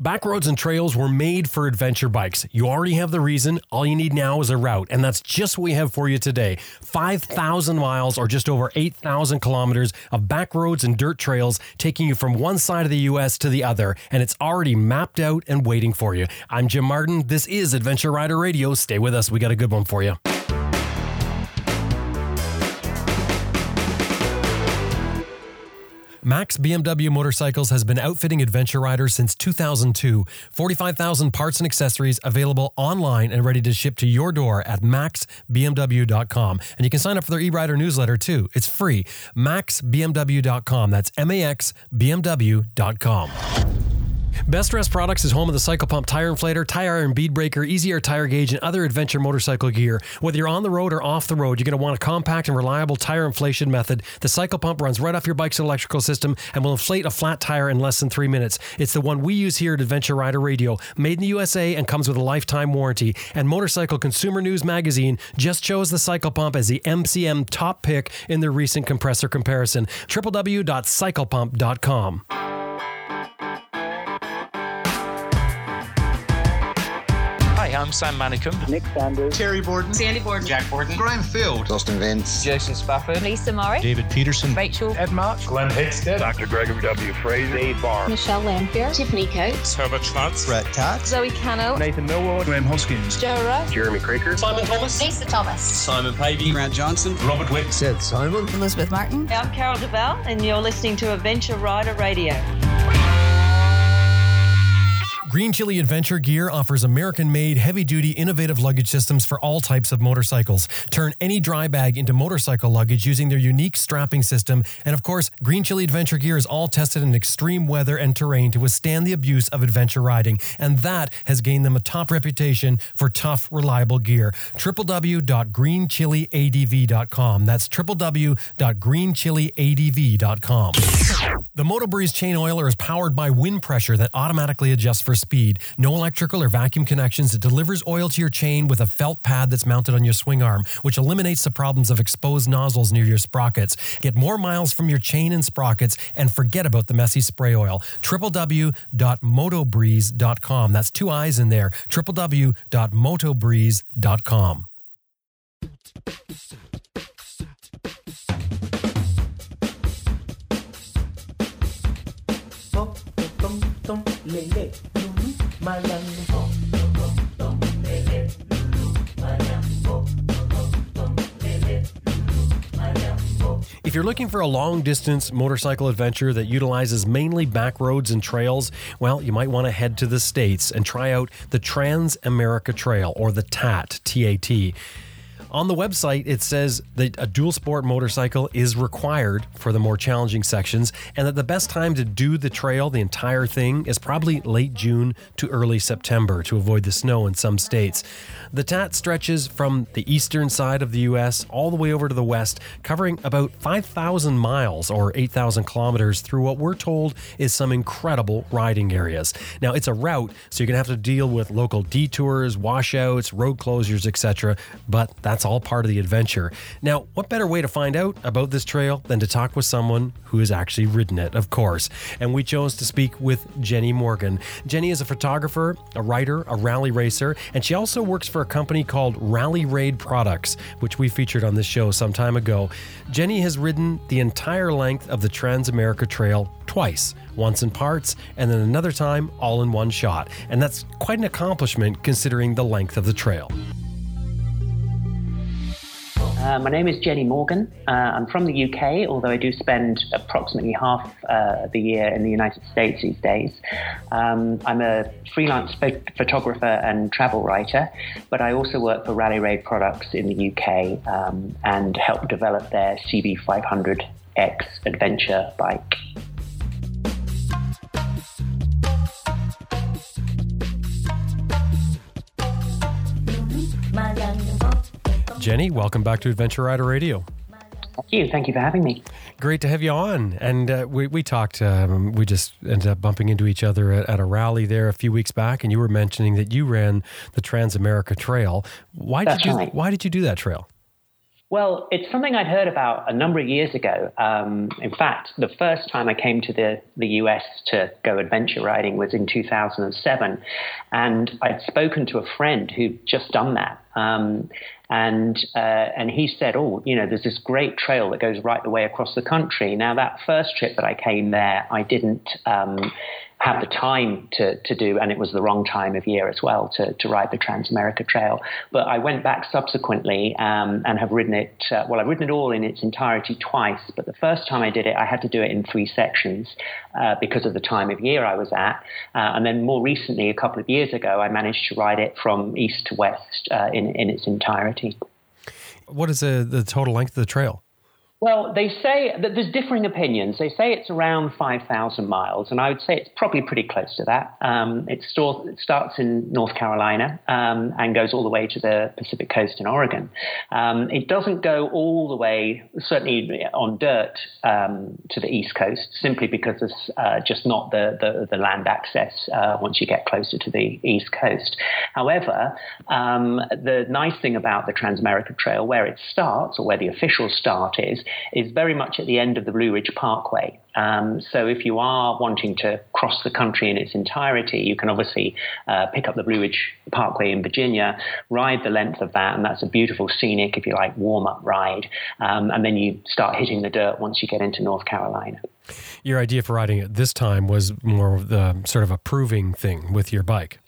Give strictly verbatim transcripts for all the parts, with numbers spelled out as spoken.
Backroads and trails were made for adventure bikes. You already have the reason. All you need now is a route, and that's just what we have for you today. five thousand miles or just over eight thousand kilometers of backroads and dirt trails taking you from one side of the U S to the other, and it's already mapped out and waiting for you. I'm Jim Martin. This is Adventure Rider Radio. Stay with us. We got a good one for you. Max B M W Motorcycles has been outfitting adventure riders since two thousand two. forty-five thousand parts and accessories available online and ready to ship to your door at max b m w dot com. And you can sign up for their e-rider newsletter too. It's free. max b m w dot com. That's M A X B M W dot com. Best Rest Products is home of the Cycle Pump Tire Inflator, Tire Iron Bead Breaker, Easy Air Tire Gauge, and other adventure motorcycle gear. Whether you're on the road or off the road, you're going to want a compact and reliable tire inflation method. The Cycle Pump runs right off your bike's electrical system and will inflate a flat tire in less than three minutes. It's the one we use here at Adventure Rider Radio, made in the U S A and comes with a lifetime warranty. And Motorcycle Consumer News Magazine just chose the Cycle Pump as the M C M top pick in their recent compressor comparison. w w w dot cycle pump dot com. I'm Sam Manicum. Nick Sanders. Terry Borden. Sandy Borden. Jack Borden. Graham Field. Austin Vince. Jason Spafford. Lisa Murray. David Peterson. Rachel. Ed March. Glenn Hickstead. Doctor Gregory W. Fraser. Dave Barr. Michelle Lampier. Tiffany Coates. Herbert Schwartz. Brett Katz. Zoe Cano. Nathan Millward. Graham Hoskins. Joe Ruff. Jeremy Craker. Simon Thomas. Lisa Thomas. Simon Pavey. Grant Johnson. Robert Wick. Seth Simon. Elizabeth Martin. I'm Carol DeVell, and you're listening to Adventure Rider Radio. Green Chili Adventure Gear offers American-made, heavy-duty, innovative luggage systems for all types of motorcycles. Turn any dry bag into motorcycle luggage using their unique strapping system. And of course, Green Chili Adventure Gear is all tested in extreme weather and terrain to withstand the abuse of adventure riding. And that has gained them a top reputation for tough, reliable gear. w w w dot green chili a d v dot com. That's w w w dot green chili a d v dot com. The Moto Breeze chain oiler is powered by wind pressure that automatically adjusts for speed. No electrical or vacuum connections. It delivers oil to your chain with a felt pad that's mounted on your swing arm, which eliminates the problems of exposed nozzles near your sprockets. Get more miles from your chain and sprockets and forget about the messy spray oil. w w w dot moto breeze dot com. That's two I's in there. w w w dot moto breeze dot com. If you're looking for a long-distance motorcycle adventure that utilizes mainly back roads and trails, well, you might want to head to the States and try out the Trans America Trail, or the T A T, T A T. On the website, it says that a dual sport motorcycle is required for the more challenging sections, and that the best time to do the trail, the entire thing, is probably late June to early September to avoid the snow in some states. The T A T stretches from the eastern side of the U S all the way over to the west, covering about five thousand miles or eight thousand kilometers through what we're told is some incredible riding areas. Now, it's a route, so you're going to have to deal with local detours, washouts, road closures, et cetera, but that's That's all part of the adventure. Now, what better way to find out about this trail than to talk with someone who has actually ridden it, of course. And we chose to speak with Jenny Morgan. Jenny is a photographer, a writer, a rally racer, and she also works for a company called Rally Raid Products, which we featured on this show some time ago. Jenny has ridden the entire length of the Trans America Trail twice, once in parts, and then another time all in one shot. And that's quite an accomplishment considering the length of the trail. Uh, my name is Jenny Morgan. Uh, I'm from the U K, although I do spend approximately half uh, the year in the United States these days. Um, I'm a freelance ph- photographer and travel writer, but I also work for Rally Raid Products in the U K um, and help develop their C B five hundred X adventure bike. Jenny, welcome back to Adventure Rider Radio. Thank you. Thank you for having me. Great to have you on. And uh, we, we talked, um, we just ended up bumping into each other at, at a rally there a few weeks back, and you were mentioning that you ran the Trans America Trail. Why That's did you? Right. Why did you do that trail? Well, it's something I'd heard about a number of years ago. Um, in fact, the first time I came to the, the U S to go adventure riding was in two thousand seven. And I'd spoken to a friend who'd just done that. Um, and uh, and he said, oh, you know, there's this great trail that goes right the way across the country. Now, that first trip that I came there, I didn't um, have the time to, to do, and it was the wrong time of year as well to, to ride the Trans America Trail. But I went back subsequently um, and have ridden it, uh, well, I've ridden it all in its entirety twice, but the first time I did it, I had to do it in three sections uh, because of the time of year I was at. Uh, and then more recently, a couple of years ago, I managed to ride it from east to west uh, in, in its entirety. What is the, the total length of the trail? Well, they say that there's differing opinions. They say it's around five thousand miles, and I would say it's probably pretty close to that. Um, it, store, it starts in North Carolina um, and goes all the way to the Pacific Coast in Oregon. Um, it doesn't go all the way, certainly on dirt, um, to the East Coast, simply because there's uh, just not the, the, the land access uh, once you get closer to the East Coast. However, um, the nice thing about the Trans-America Trail, where it starts, or where the official start is, is very much at the end of the Blue Ridge Parkway. Um, so if you are wanting to cross the country in its entirety, you can obviously uh, pick up the Blue Ridge Parkway in Virginia, ride the length of that, and that's a beautiful scenic, if you like, warm-up ride. Um, and then you start hitting the dirt once you get into North Carolina. Your idea for riding it this time was more of the sort of a proving thing with your bike.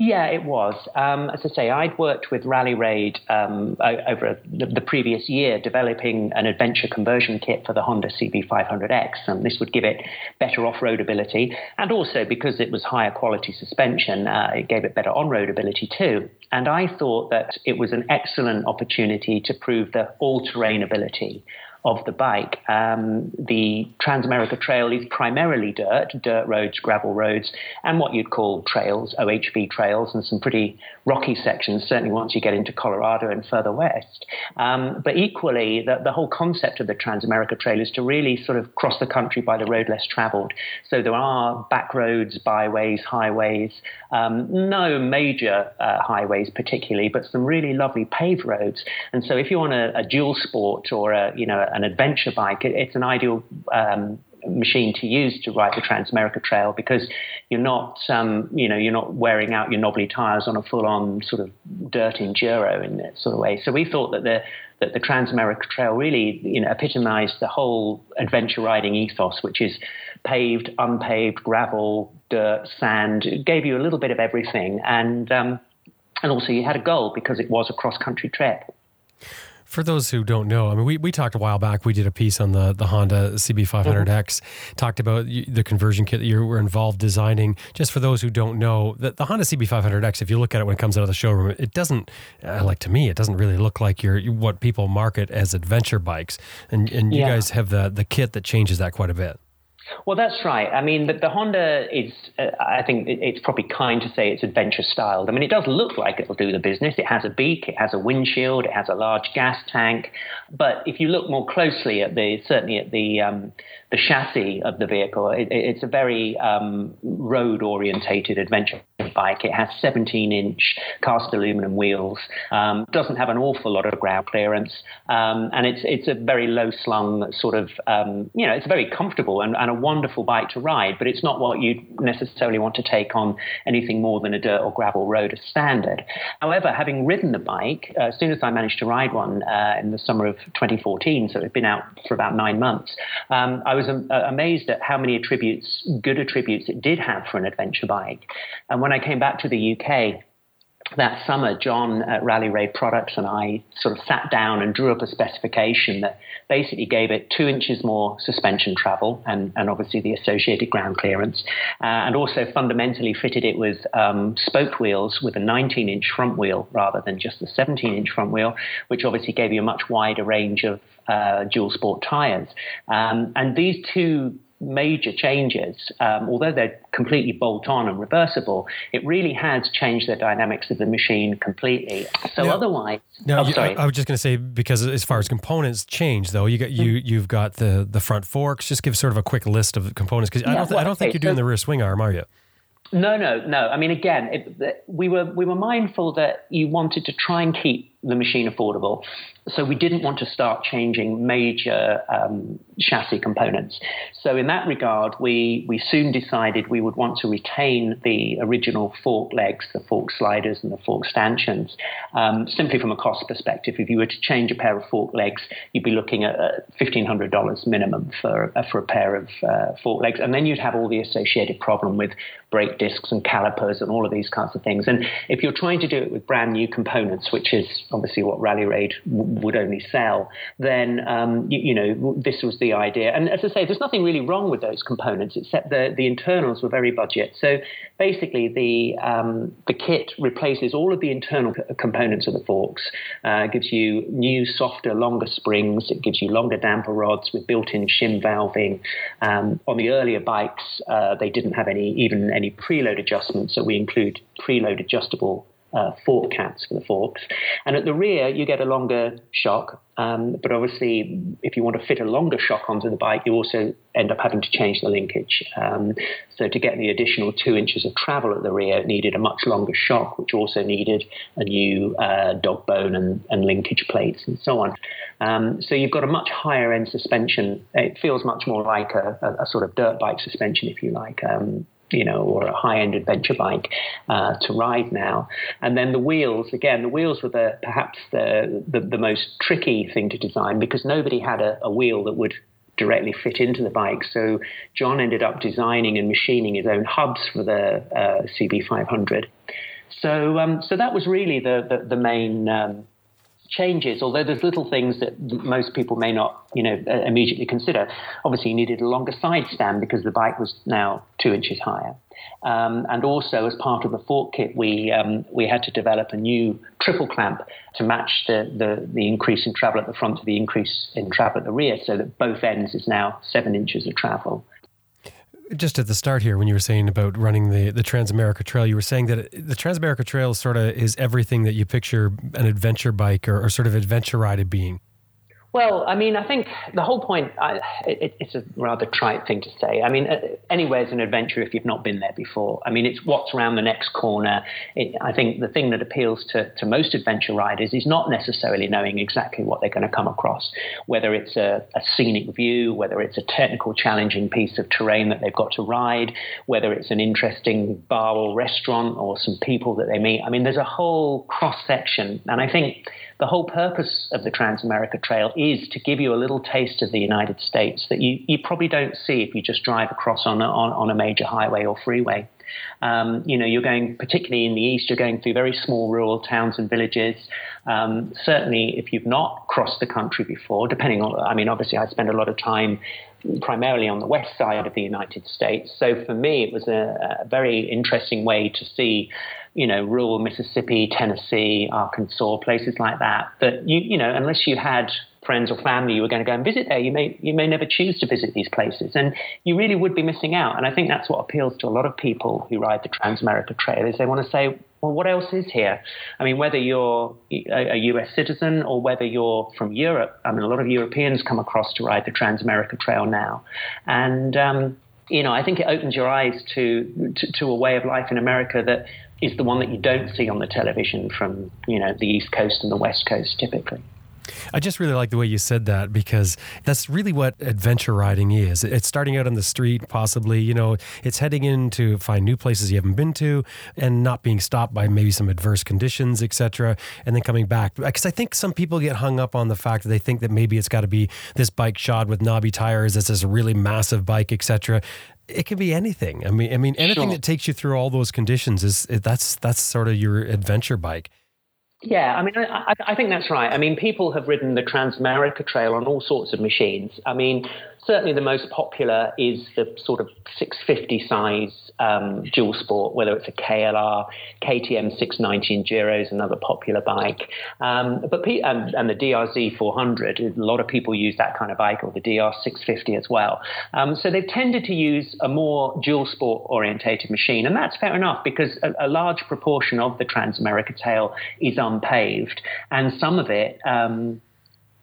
Yeah, it was. Um, as I say, I'd worked with Rally Raid um, over the, the previous year developing an adventure conversion kit for the Honda C B five hundred X, and this would give it better off-road ability, and also because it was higher quality suspension, uh, it gave it better on-road ability too. And I thought that it was an excellent opportunity to prove the all-terrain ability of the bike. Um, the Trans-America Trail is primarily dirt, dirt roads, gravel roads, and what you'd call trails, O H V trails, and some pretty rocky sections, certainly once you get into Colorado and further west. Um, but equally, the, the whole concept of the Trans-America Trail is to really sort of cross the country by the road less traveled. So there are back roads, byways, highways, um, no major uh, highways particularly, but some really lovely paved roads. And so if you're on a, a dual sport or a, you know, an adventure bike, it's an ideal um, machine to use to ride the Trans-America Trail, because you're not, um, you know, you're not wearing out your knobbly tires on a full-on sort of dirt enduro in that sort of way. So we thought that the that the Trans-America Trail really, you know, epitomized the whole adventure riding ethos, which is paved, unpaved, gravel, dirt, sand. It gave you a little bit of everything, and um, and also you had a goal because it was a cross-country trip. For those who don't know, I mean, we, we talked a while back. We did a piece on the, the Honda C B five hundred X, mm-hmm. talked about the conversion kit that you were involved designing. Just for those who don't know, the, the Honda C B five hundred X, if you look at it when it comes out of the showroom, it doesn't, uh, like to me, it doesn't really look like your what people market as adventure bikes. And and you yeah. guys have the the kit that changes that quite a bit. Well, that's right. I mean, the, the Honda is, uh, I think it, it's probably kind to say it's adventure styled. I mean, it does look like it'll do the business. It has a beak, it has a windshield, it has a large gas tank. But if you look more closely at the, certainly at the um, the chassis of the vehicle, it, it's a very um, road-orientated adventure bike. It has seventeen-inch cast aluminum wheels, um, doesn't have an awful lot of ground clearance, um, and it's it's a very low-slung sort of, um, you know, it's very comfortable and, and a wonderful bike to ride, but it's not what you necessarily want to take on anything more than a dirt or gravel road as standard. However, having ridden the bike, uh, as soon as I managed to ride one uh, in the summer of twenty fourteen, so it's been out for about nine months, um, I was am- amazed at how many attributes, good attributes it did have for an adventure bike. And when I came back to the U K that summer, John at Rally Raid Products and I sort of sat down and drew up a specification that basically gave it two inches more suspension travel and, and obviously the associated ground clearance, uh, and also fundamentally fitted it with um, spoke wheels with a nineteen-inch front wheel rather than just the seventeen-inch front wheel, which obviously gave you a much wider range of uh, dual sport tires. Um, and these two major changes, um, although they're completely bolt on and reversible, it really has changed the dynamics of the machine completely. So now, otherwise, now oh, you, sorry. I, I was just going to say, because as far as components change, though, you got you mm-hmm. you've got the the front forks. Just give sort of a quick list of the components, because yeah, I don't th- well, I don't okay, think you're doing so, the rear swing arm, are you? No, no, no. I mean, again, it, we were we were mindful that you wanted to try and keep the machine affordable. So we didn't want to start changing major um, chassis components. So in that regard, we, we soon decided we would want to retain the original fork legs, the fork sliders and the fork stanchions, um, simply from a cost perspective. If you were to change a pair of fork legs, you'd be looking at fifteen hundred dollars minimum for, uh, for a pair of uh, fork legs. And then you'd have all the associated problem with brake discs and calipers and all of these kinds of things. And if you're trying to do it with brand new components, which is obviously what Rally Raid w- would only sell, then, um, you, you know, this was the idea. And as I say, there's nothing really wrong with those components, except the, the internals were very budget. So basically the um, the kit replaces all of the internal c- components of the forks, uh, gives you new, softer, longer springs. It gives you longer damper rods with built-in shim valving. Um, on the earlier bikes, uh, they didn't have any even any preload adjustments, so we include preload adjustable Uh, fork caps for the forks. And at the rear, you get a longer shock. Um, but obviously, if you want to fit a longer shock onto the bike, you also end up having to change the linkage. Um, so to get the additional two inches of travel at the rear, it needed a much longer shock, which also needed a new uh, dog bone and, and linkage plates and so on. Um, so you've got a much higher end suspension. It feels much more like a, a, a sort of dirt bike suspension, if you like. Um, you know, or a high-end adventure bike uh, to ride now. And then the wheels, again, the wheels were the perhaps the, the, the most tricky thing to design, because nobody had a, a wheel that would directly fit into the bike. So John ended up designing and machining his own hubs for the uh, C B five hundred. So um, so that was really the, the, the main... Um, changes, although there's little things that most people may not, you know, immediately consider. Obviously, you needed a longer side stand because the bike was now two inches higher. Um, and also, as part of the fork kit, we um, we had to develop a new triple clamp to match the, the, the increase in travel at the front to the increase in travel at the rear, so that both ends is now seven inches of travel. Just at the start here, when you were saying about running the, the Trans America Trail, you were saying that the Trans America Trail sort of is everything that you picture an adventure bike or, or sort of adventure rider being. Well, I mean, I think the whole point, I, it, it's a rather trite thing to say. I mean, anywhere's an adventure if you've not been there before. I mean, it's what's around the next corner. It, I think the thing that appeals to, to most adventure riders is not necessarily knowing exactly what they're going to come across, whether it's a, a scenic view, whether it's a technical challenging piece of terrain that they've got to ride, whether it's an interesting bar or restaurant or some people that they meet. I mean, there's a whole cross-section, and I think the whole purpose of the Trans America Trail is to give you a little taste of the United States that you, you probably don't see if you just drive across on a, on, on a major highway or freeway. Um, you know, you're going, particularly in the east, you're going through very small rural towns and villages. Um, certainly, if you've not crossed the country before, depending on, I mean, obviously I spend a lot of time primarily on the west side of the United States. So for me, it was a, a very interesting way to see, you know, rural Mississippi, Tennessee, Arkansas, places like that, that, you, you know, unless you had friends or family you were going to go and visit there, you may you may never choose to visit these places, and you really would be missing out. And I think that's what appeals to a lot of people who ride the Trans America Trail, is they want to say, well, what else is here? I mean, whether you're a U S citizen or whether you're from Europe, I mean, a lot of Europeans come across to ride the Trans America Trail now. And, um, you know, I think it opens your eyes to, to, to a way of life in America that is the one that you don't see on the television from, you know, the East Coast and the West Coast typically. I just really like the way you said that, because that's really what adventure riding is. It's starting out on the street, possibly, you know, it's heading in to find new places you haven't been to and not being stopped by maybe some adverse conditions, et cetera, and then coming back. Because I think some people get hung up on the fact that they think that maybe it's got to be this bike shod with knobby tires, it's this really massive bike, et cetera. It can be anything. I mean, I mean, anything sure. that takes you through all those conditions is that's that's sort of your adventure bike. Yeah, I mean, I, I think that's right. I mean, people have ridden the Trans America Trail on all sorts of machines. I mean, certainly the most popular is the sort of six fifty size um, dual sport, whether it's a K L R, K T M six ninety and Giro is another popular bike. Um, but P- and, and the D R Z four hundred, a lot of people use that kind of bike, or the D R six fifty as well. Um, so they've tended to use a more dual sport orientated machine. And that's fair enough, because a, a large proportion of the Trans America Trail is unpaved. And some of it, um,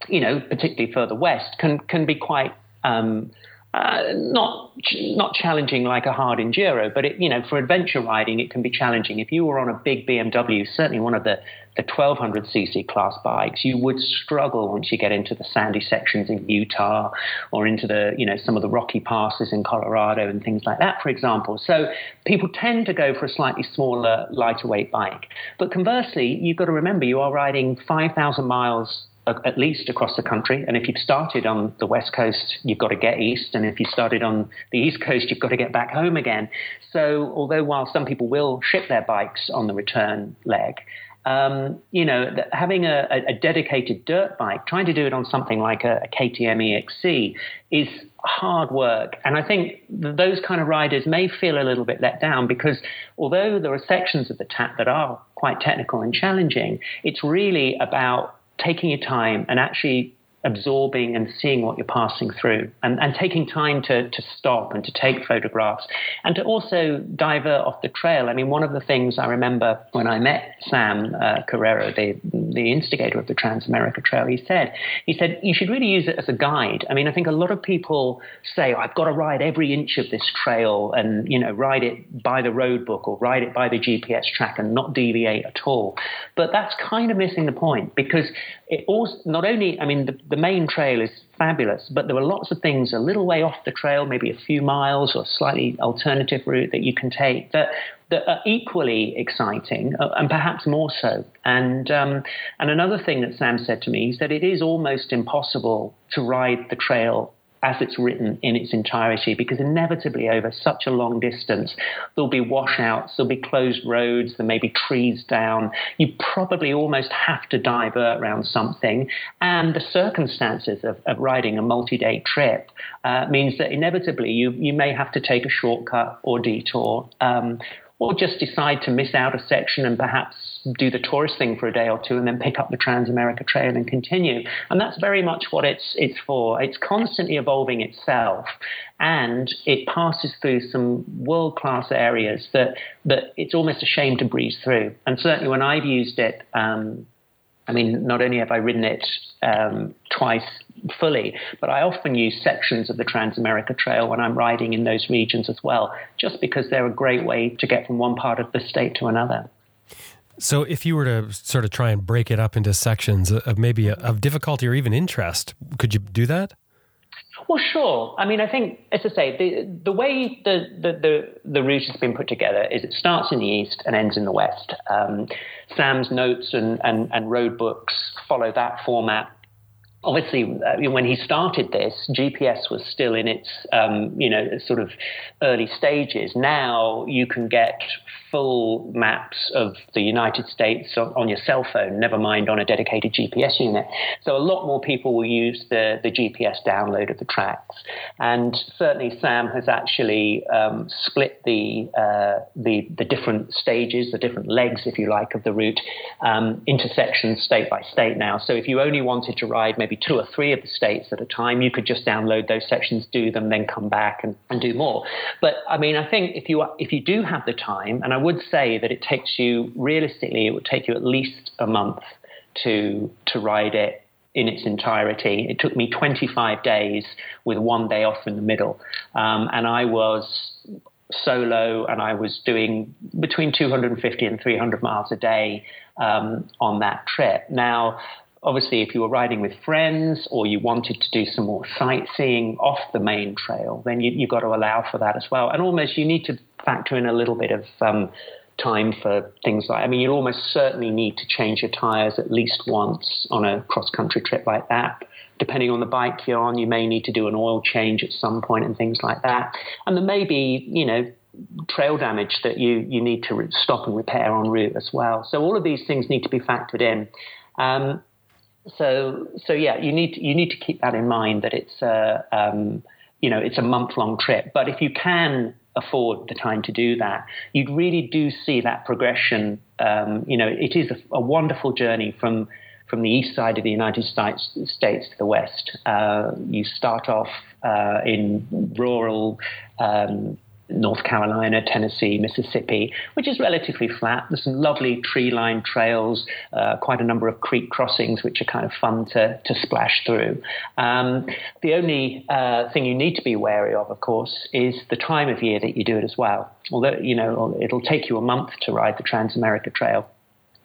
you know, particularly further west, can, can be quite... Um, Uh, not not challenging like a hard enduro, but it, you know, for adventure riding, it can be challenging. If you were on a big B M W, certainly one of the, the twelve hundred c c class bikes, you would struggle once you get into the sandy sections in Utah or into the, you know, some of the rocky passes in Colorado and things like that, for example. So people tend to go for a slightly smaller, lighter weight bike. But conversely, you've got to remember you are riding five thousand miles at least across the country. And if you've started on the West Coast, you've got to get east. And if you started on the East Coast, you've got to get back home again. So although while some people will ship their bikes on the return leg, um, you know, having a, a dedicated dirt bike, trying to do it on something like a, a K T M E X C is hard work. And I think those kind of riders may feel a little bit let down because although there are sections of the T A P that are quite technical and challenging, it's really about taking your time and actually absorbing and seeing what you're passing through, and, and taking time to, to stop and to take photographs and to also divert off the trail. I mean, one of the things I remember when I met Sam uh, Carrera, the, the instigator of the Trans America Trail, he said, he said, you should really use it as a guide. I mean, I think a lot of people say, I've got to ride every inch of this trail and, you know, ride it by the road book or ride it by the G P S track and not deviate at all. But that's kind of missing the point, because it also, not only, I mean, the, the main trail is fabulous, but there are lots of things a little way off the trail, maybe a few miles or a slightly alternative route that you can take that, that are equally exciting and perhaps more so. And um, and another thing that Sam said to me is that it is almost impossible to ride the trail as it's written in its entirety, because inevitably over such a long distance, there'll be washouts, there'll be closed roads, there may be trees down. You probably almost have to divert around something. And the circumstances of, of riding a multi-day trip uh, means that inevitably you, you may have to take a shortcut or detour, um, or just decide to miss out a section and perhaps do the tourist thing for a day or two and then pick up the Trans America Trail and continue. And that's very much what it's it's for. It's constantly evolving itself, and it passes through some world-class areas that, that it's almost a shame to breeze through. And certainly when I've used it, um, I mean, not only have I ridden it um, twice fully, but I often use sections of the Trans America Trail when I'm riding in those regions as well, just because they're a great way to get from one part of the state to another. So if you were to sort of try and break it up into sections of maybe of difficulty or even interest, could you do that? Well, sure. I mean, I think, as I say, the the way the, the, the, the route has been put together is it starts in the east and ends in the west. Um, Sam's notes and, and, and road books follow that format. Obviously, when he started this, G P S was still in its, um, you know, sort of early stages. Now you can get full maps of the United States on your cell phone, never mind on a dedicated G P S unit. So a lot more people will use the, the G P S download of the tracks. And certainly Sam has actually um, split the, uh, the the different stages, the different legs, if you like, of the route um, into sections state by state now. So if you only wanted to ride maybe two or three of the states at a time, you could just download those sections, do them, then come back and, and do more. But I mean, I think if you if you do have the time, and I would say that it takes you, realistically, it would take you at least a month to to ride it in its entirety. It took me twenty-five days with one day off in the middle. Um, and I was solo, and I was doing between two hundred fifty and three hundred miles a day um, on that trip. Now, obviously, if you were riding with friends or you wanted to do some more sightseeing off the main trail, then you, you've got to allow for that as well. And almost you need to factor in a little bit of um, time for things like, I mean, you'll almost certainly need to change your tires at least once on a cross-country trip like that. Depending on the bike you're on, you may need to do an oil change at some point and things like that. And there may be, you know, trail damage that you, you need to stop and repair en route as well. So all of these things need to be factored in. Um, So, so yeah, you need to, you need to keep that in mind, that it's a um, you know it's a month long trip. But if you can afford the time to do that, you really do see that progression. Um, you know, it is a, a wonderful journey from from the east side of the United States to the west. Uh, you start off uh, in rural. Um, North Carolina, Tennessee, Mississippi, which is relatively flat. There's some lovely tree-lined trails, uh, quite a number of creek crossings, which are kind of fun to, to splash through. Um, the only uh, thing you need to be wary of, of course, is the time of year that you do it as well. Although, you know, it'll take you a month to ride the Trans America Trail,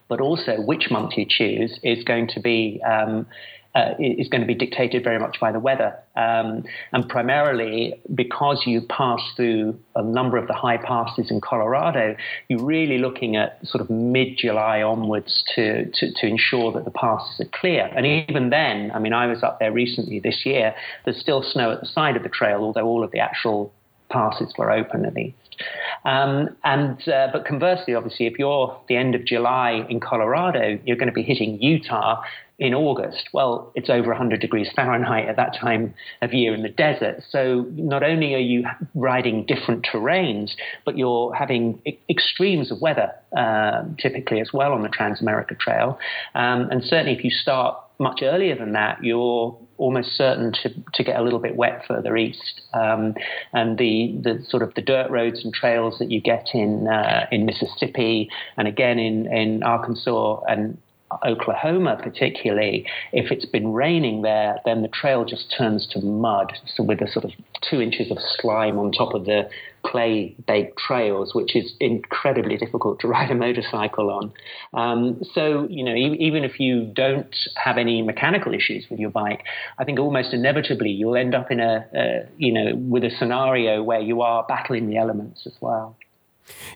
but also which month you choose is going to be um, Uh, is going to be dictated very much by the weather. Um, and primarily because you pass through a number of the high passes in Colorado, you're really looking at sort of mid-July onwards to, to, to ensure that the passes are clear. And even then, I mean, I was up there recently this year, there's still snow at the side of the trail, although all of the actual passes were open at least. Um, and uh, but conversely, obviously, if you're the end of July in Colorado, you're going to be hitting Utah in August. Well, it's over one hundred degrees Fahrenheit at that time of year in the desert. So not only are you riding different terrains, but you're having e- extremes of weather uh, typically as well on the Trans America Trail. Um, and certainly if you start much earlier than that, you're almost certain to, to get a little bit wet further east. Um, and the, the sort of the dirt roads and trails that you get in uh, in Mississippi and again in, in Arkansas and Oklahoma particularly, if it's been raining there, then the trail just turns to mud. So with a sort of two inches of slime on top of the clay-baked trails, which is incredibly difficult to ride a motorcycle on. Um, so, you know, e- even if you don't have any mechanical issues with your bike, I think almost inevitably you'll end up in a, uh, you know, with a scenario where you are battling the elements as well.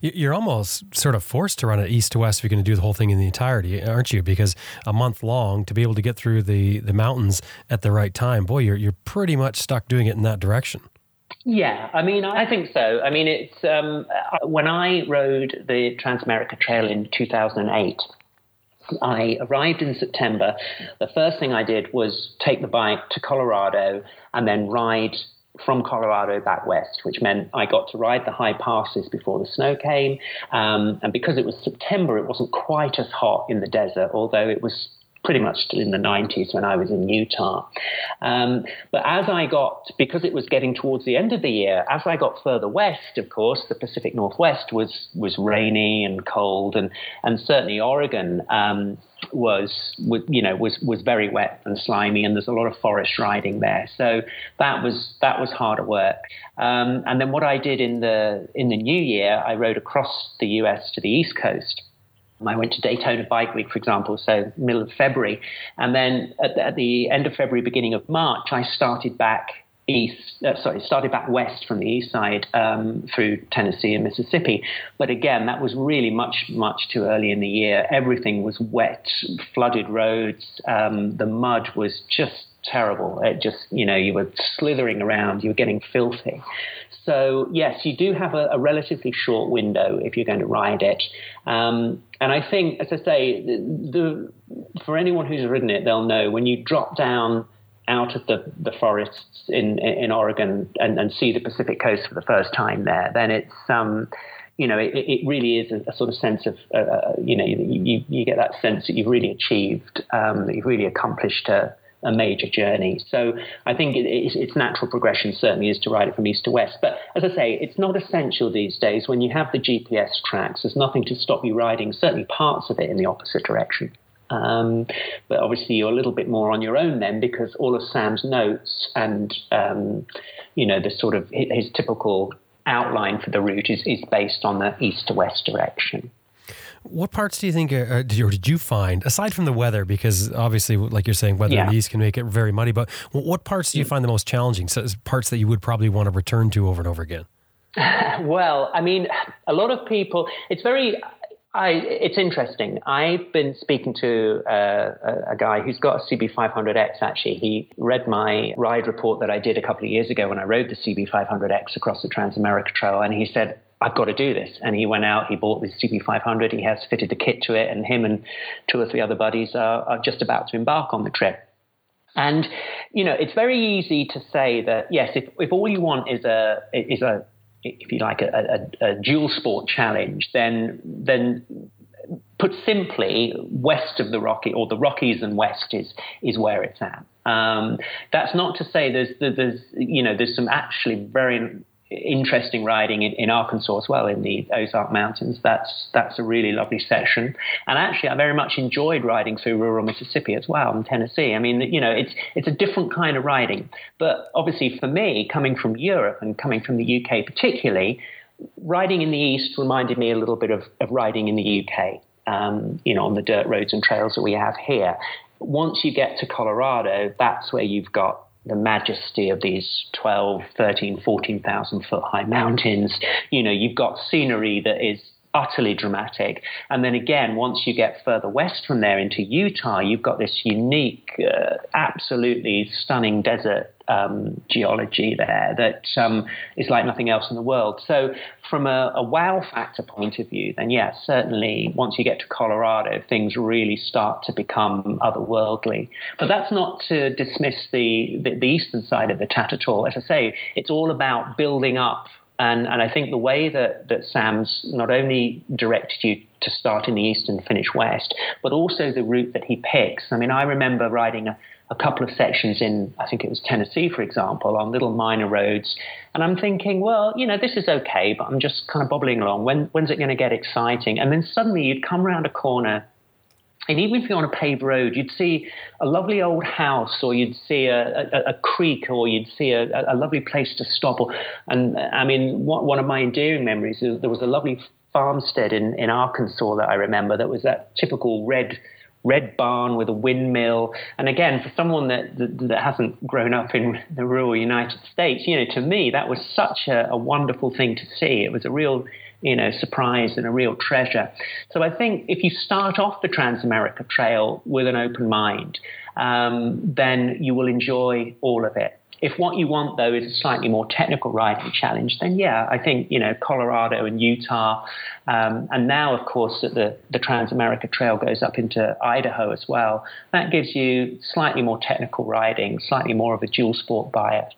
You're almost sort of forced to run it east to west if you're going to do the whole thing in the entirety, aren't you? Because a month long to be able to get through the, the mountains at the right time, boy, you're you're pretty much stuck doing it in that direction. Yeah, I mean, I think so. I mean, it's um, when I rode the Trans America Trail in two thousand eight, I arrived in September. The first thing I did was take the bike to Colorado and then ride from Colorado back west, which meant I got to ride the high passes before the snow came. Um, and because it was September, it wasn't quite as hot in the desert, although it was pretty much still in the nineties when I was in Utah. Um, but as I got, because it was getting towards the end of the year, as I got further west, of course, the Pacific Northwest was was rainy and cold, and and certainly Oregon um, was, was, you know, was was very wet and slimy, and there's a lot of forest riding there. So that was that was harder work. Um, and then what I did in the in the new year, I rode across the U S to the East Coast. I went to Daytona Bike Week, for example, so middle of February. And then at the, at the end of February, beginning of March, I started back east, uh, sorry, started back west from the east side um, through Tennessee and Mississippi. But again, that was really much, much too early in the year. Everything was wet, flooded roads. Um, the mud was just terrible. It just, you know, you were slithering around, you were getting filthy. So, yes, you do have a, a relatively short window if you're going to ride it. Um, and I think, as I say, the, the, for anyone who's ridden it, they'll know when you drop down out of the, the forests in, in Oregon and, and see the Pacific coast for the first time there, then it's, um, you know, it, it really is a, a sort of sense of, uh, you know, you, you get that sense that you've really achieved, um, that you've really accomplished a a major journey. So I think it, it, its natural progression certainly is to ride it from east to west. But as I say, it's not essential these days. When you have the G P S tracks, there's nothing to stop you riding certainly parts of it in the opposite direction. Um, but obviously you're a little bit more on your own then, because all of Sam's notes and, um, you know, the sort of his typical outline for the route is, is based on the east to west direction. What parts do you think, or did you find, aside from the weather, because obviously, like you're saying, weather in the east can make it very muddy, but what parts do you find the most challenging? So parts that you would probably want to return to over and over again? Well, I mean, a lot of people, it's very... I, it's interesting. I've been speaking to uh, a, a guy who's got a C B five hundred X, actually. He read my ride report that I did a couple of years ago when I rode the C B five hundred X across the Trans America Trail, and he said, I've got to do this. And he went out, he bought this C B five hundred, he has fitted the kit to it, and him and two or three other buddies are, are just about to embark on the trip. And, you know, it's very easy to say that, yes, if, if all you want is a is a if you like, a, a, a dual sport challenge, then then put simply, west of the Rocky or the Rockies and west is is where it's at. Um, that's not to say there's there's you know there's some actually very interesting riding in, in Arkansas as well, in the Ozark Mountains. That's that's a really lovely section. And actually, I very much enjoyed riding through rural Mississippi as well, and Tennessee. I mean, you know, it's it's a different kind of riding. But obviously for me, coming from Europe and coming from the U K particularly, riding in the East reminded me a little bit of, of riding in the U K, um, you know, on the dirt roads and trails that we have here. Once you get to Colorado, that's where you've got the majesty of these twelve, thirteen, fourteen thousand foot high mountains. You know, you've got scenery that is utterly dramatic. And then again, once you get further west from there into Utah, you've got this unique, uh, absolutely stunning desert um, geology there that um, is like nothing else in the world. So from a, a wow factor point of view, then yes, yeah, certainly once you get to Colorado, things really start to become otherworldly. But that's not to dismiss the, the, the eastern side of the Tat at all. As I say, it's all about building up. And, and I think the way that, that Sam's not only directed you to start in the east and finish west, but also the route that he picks. I mean, I remember riding a, a couple of sections in, I think it was Tennessee, for example, on little minor roads. And I'm thinking, well, you know, this is okay, but I'm just kind of bobbling along. When, when's it going to get exciting? And then suddenly you'd come around a corner, and even if you're on a paved road, you'd see a lovely old house, or you'd see a, a, a creek, or you'd see a, a lovely place to stop. Or, and I mean, what, one of my endearing memories is there was a lovely farmstead in, in Arkansas that I remember that was that typical red red barn with a windmill. And again, for someone that, that, that hasn't grown up in the rural United States, you know, to me, that was such a, a wonderful thing to see. It was a real, you know, surprise and a real treasure. So I think if you start off the Trans America Trail with an open mind, um, then you will enjoy all of it. If what you want, though, is a slightly more technical riding challenge, then, yeah, I think, you know, Colorado and Utah. Um, and now, of course, that the, the Trans America Trail goes up into Idaho as well. That gives you slightly more technical riding, slightly more of a dual sport bias.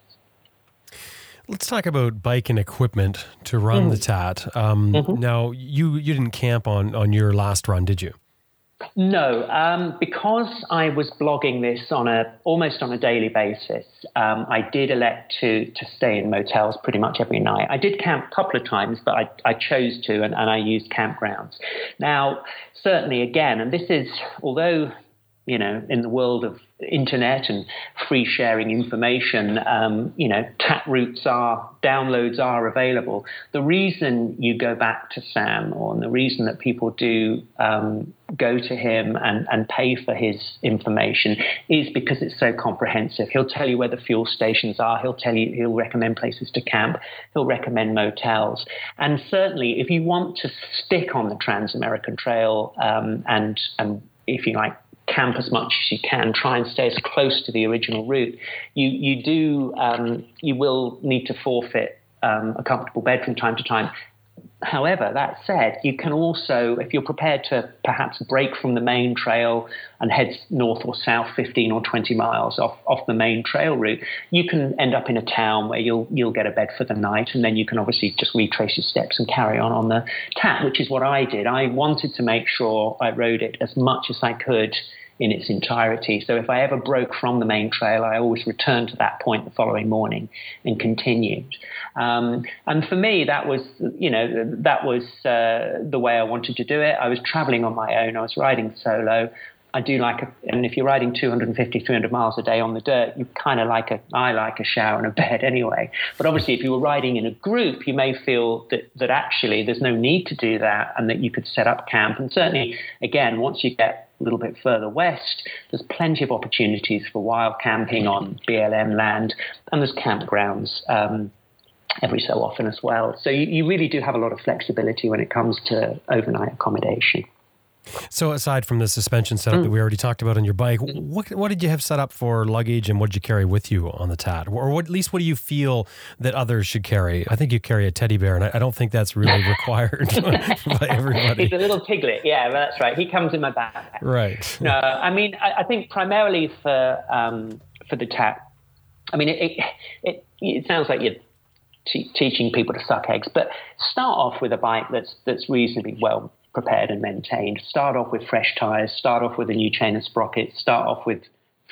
Let's talk about bike and equipment to run mm. the Tat. Um, mm-hmm. Now, you, you didn't camp on, on your last run, did you? No, um, because I was blogging this on a almost on a daily basis, um, I did elect to to stay in motels pretty much every night. I did camp a couple of times, but I, I chose to, and, and I used campgrounds. Now, certainly, again, and this is, although, you know, in the world of internet and free sharing information, um, you know, Tat routes are, downloads are available. The reason you go back to Sam, or and the reason that people do um, go to him and, and pay for his information, is because it's so comprehensive. He'll tell you where the fuel stations are. He'll tell you, he'll recommend places to camp. He'll recommend motels. And certainly, if you want to stick on the Trans American Trail um, and, and if you like, camp as much as you can, try and stay as close to the original route, you you do um, you will need to forfeit um, a comfortable bed from time to time. However, that said, you can also, if you're prepared to perhaps break from the main trail and head north or south fifteen or twenty miles off, off the main trail route, you can end up in a town where you'll you'll get a bed for the night, and then you can obviously just retrace your steps and carry on on the Tat, which is what I did. I wanted to make sure I rode it as much as I could in its entirety. So if I ever broke from the main trail, I always returned to that point the following morning and continued. Um, and for me, that was, you know, that was uh, the way I wanted to do it. I was traveling on my own. I was riding solo. I do like, a, and if you're riding two hundred fifty, three hundred miles a day on the dirt, you kind of like a, I like a shower and a bed anyway. But obviously, if you were riding in a group, you may feel that, that actually there's no need to do that, and that you could set up camp. And certainly, again, once you get a little bit further west, there's plenty of opportunities for wild camping on B L M land, and there's campgrounds um, every so often as well. So you, you really do have a lot of flexibility when it comes to overnight accommodation. So aside from the suspension setup mm. that we already talked about on your bike, what what did you have set up for luggage, and what did you carry with you on the Tat? Or what, at least what do you feel that others should carry? I think you carry a teddy bear, and I, I don't think that's really required by everybody. He's a little piglet. Yeah, that's right. He comes in my backpack. Right. No, I mean, I, I think primarily for um, for the Tat, I mean, it it, it, it sounds like you're te- teaching people to suck eggs, but start off with a bike that's that's reasonably well prepared and maintained. Start off with fresh tires, start off with a new chain and sprocket, start off with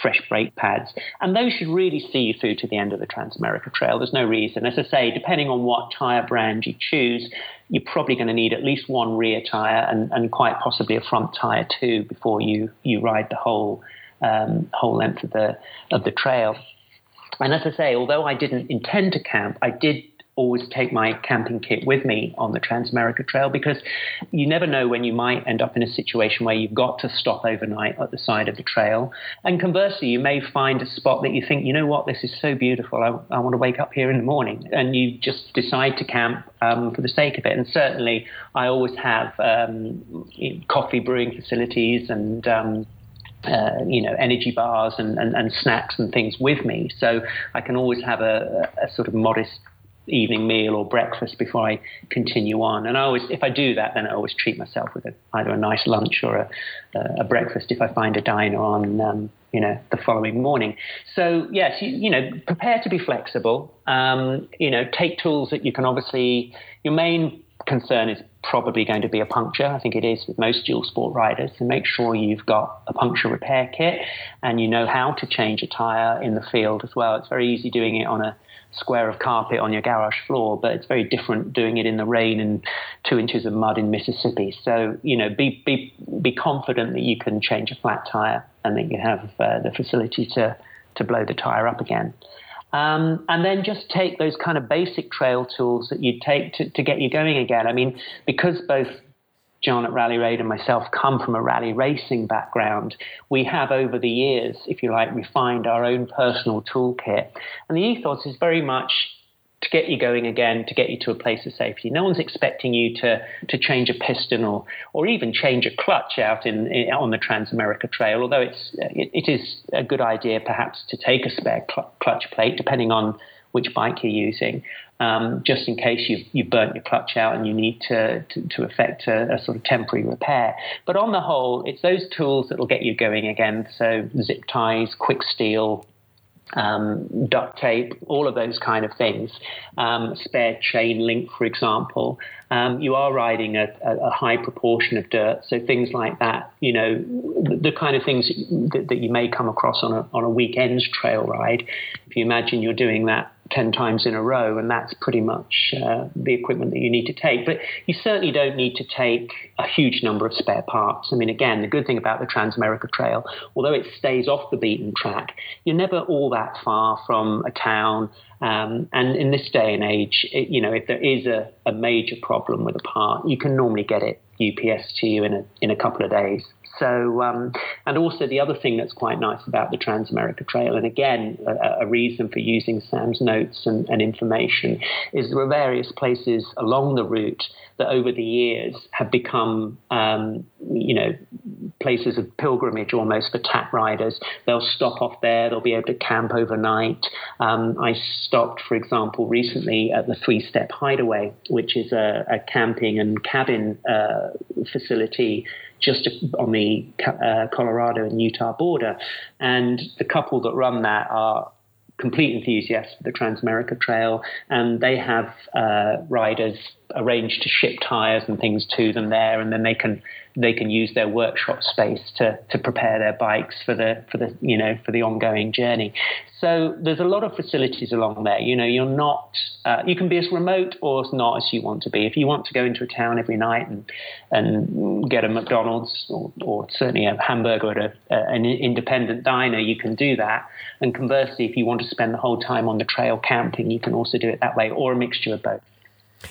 fresh brake pads. And those should really see you through to the end of the Trans America Trail. There's no reason. As I say, depending on what tyre brand you choose, you're probably going to need at least one rear tyre and, and quite possibly a front tyre too before you, you ride the whole um, whole length of the of the trail. And as I say, although I didn't intend to camp, I did always take my camping kit with me on the Trans America Trail, because you never know when you might end up in a situation where you've got to stop overnight at the side of the trail. And conversely, you may find a spot that you think, you know what, this is so beautiful, I, I want to wake up here in the morning. And you just decide to camp um, for the sake of it. And certainly I always have um, coffee brewing facilities and um Uh, you know, energy bars and, and, and snacks and things with me. So I can always have a, a sort of modest evening meal or breakfast before I continue on. And I always, if I do that, then I always treat myself with a, either a nice lunch or a, a breakfast if I find a diner on, um, you know, the following morning. So yes, you, you know, prepare to be flexible. Um, you know, take tools that you can obviously, your main concern is probably going to be a puncture. I think it is with most dual sport riders. So make sure you've got a puncture repair kit and you know how to change a tyre in the field as well. It's very easy doing it on a square of carpet on your garage floor, but it's very different doing it in the rain and two inches of mud in Mississippi. So, you know, be be be confident that you can change a flat tyre and that you have uh, the facility to, to blow the tyre up again. Um, and then just take those kind of basic trail tools that you take to, to get you going again. I mean, because both John at Rally Raid and myself come from a rally racing background, we have over the years, if you like, refined our own personal toolkit. And the ethos is very much to get you going again, to get you to a place of safety. No one's expecting you to to change a piston or or even change a clutch out in, in on the Trans America Trail. Although it's it, it is a good idea perhaps to take a spare cl- clutch plate, depending on which bike you're using, um, just in case you've you've burnt your clutch out and you need to to, to effect a, a sort of temporary repair. But on the whole, it's those tools that will get you going again. So zip ties, quick steel, Um, duct tape, all of those kind of things, um, spare chain link, for example. Um, you are riding a, a, a high proportion of dirt, so things like that, you know, the, the kind of things that, that you may come across on a, on a weekend's trail ride. If you imagine you're doing that ten times in a row, and that's pretty much uh, the equipment that you need to take. But you certainly don't need to take a huge number of spare parts. I mean, again, the good thing about the Trans America Trail, although it stays off the beaten track, you're never all that far from a town. Um, and in this day and age, it, you know, if there is a, a major problem with a part, you can normally get it U P S to you in a in a couple of days. So, um, and also the other thing that's quite nice about the Trans America Trail, and again, a, a reason for using Sam's notes and, and information, is there are various places along the route that over the years have become, um, you know, places of pilgrimage almost for tap riders. They'll stop off there, they'll be able to camp overnight. Um, I stopped, for example, recently at the Three Step Hideaway, which is a, a camping and cabin uh, facility just on the uh, Colorado and Utah border. And the couple that run that are complete enthusiasts for the Trans America Trail, and they have uh, riders arranged to ship tires and things to them there, and then they can they can use their workshop space to to prepare their bikes for the for the you know for the ongoing journey. So there's a lot of facilities along there. You know, you're not uh, you can be as remote or as not as you want to be. If you want to go into a town every night and and get a McDonald's or, or certainly a hamburger at a, a, an independent diner, you can do that. And conversely, if you want to spend the whole time on the trail camping, you can also do it that way, or a mixture of both.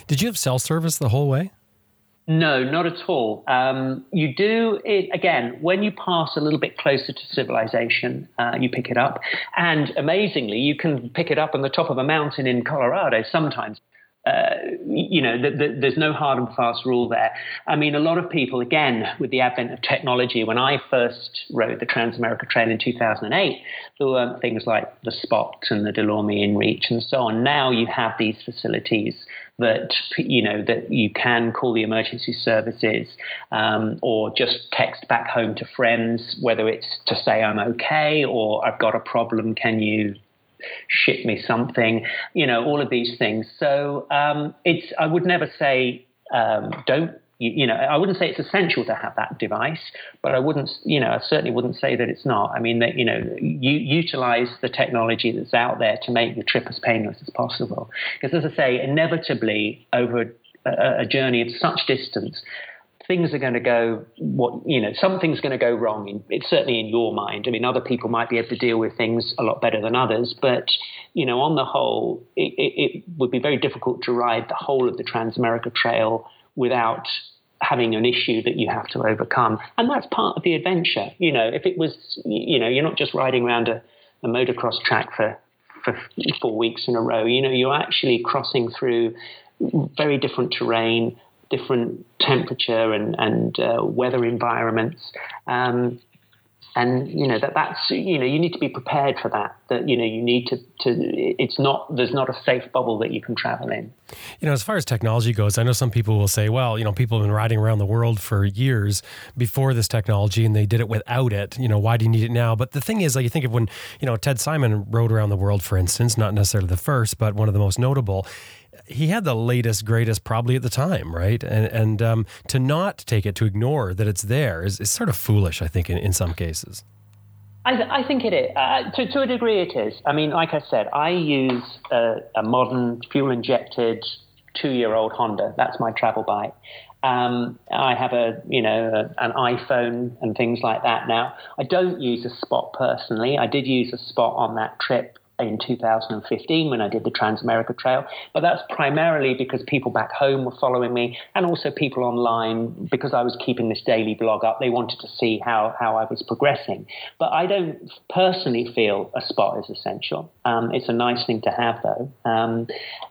Did you have cell service the whole way? No, not at all. Um, you do it again when you pass a little bit closer to civilization. Uh, you pick it up, and amazingly, you can pick it up on the top of a mountain in Colorado sometimes. Uh, you know, the, the, there's no hard and fast rule there. I mean, a lot of people, again, with the advent of technology, when I first rode the Trans America Trail in two thousand eight, there weren't things like the Spot and the DeLorme InReach and so on. Now you have these facilities that, you know, that you can call the emergency services um, or just text back home to friends, whether it's to say I'm okay or I've got a problem, can you ship me something, you know, all of these things. So um, it's, I would never say um, don't you, you know, I wouldn't say it's essential to have that device, but I wouldn't, you know, I certainly wouldn't say that it's not. I mean, that, you know, you utilize the technology that's out there to make your trip as painless as possible. Because as I say, inevitably over a, a journey of such distance, things are going to go, what you know, something's going to go wrong. In, it's certainly in your mind. I mean, other people might be able to deal with things a lot better than others, but you know, on the whole, it, it, it would be very difficult to ride the whole of the Trans America Trail without having an issue that you have to overcome, and that's part of the adventure. You know, if it was, you know, you're not just riding around a, a motocross track for for four weeks in a row. You know, you're actually crossing through very different terrain, different temperature and, and uh, weather environments. Um, and, you know, that that's, you know, you need to be prepared for that, that, you know, you need to, to, it's not, there's not a safe bubble that you can travel in. You know, as far as technology goes, I know some people will say, well, you know, people have been riding around the world for years before this technology and they did it without it. You know, why do you need it now? But the thing is, like, you think of when, you know, Ted Simon rode around the world, for instance, not necessarily the first, but one of the most notable. He had the latest, greatest probably at the time, right? And and um, to not take it, to ignore that it's there is, is sort of foolish, I think, in, in some cases. I, th- I think it is. Uh, to, to a degree it is. I mean, like I said, I use a, a modern fuel-injected two-year-old Honda. That's my travel bike. Um, I have a, you know, a, an iPhone and things like that now. I don't use a Spot personally. I did use a Spot on that trip in two thousand fifteen when I did the Trans America Trail, but that's primarily because people back home were following me, and also people online, because I was keeping this daily blog up, they wanted to see how how I was progressing. But I don't personally feel a Spot is essential. Um, it's a nice thing to have though. Um,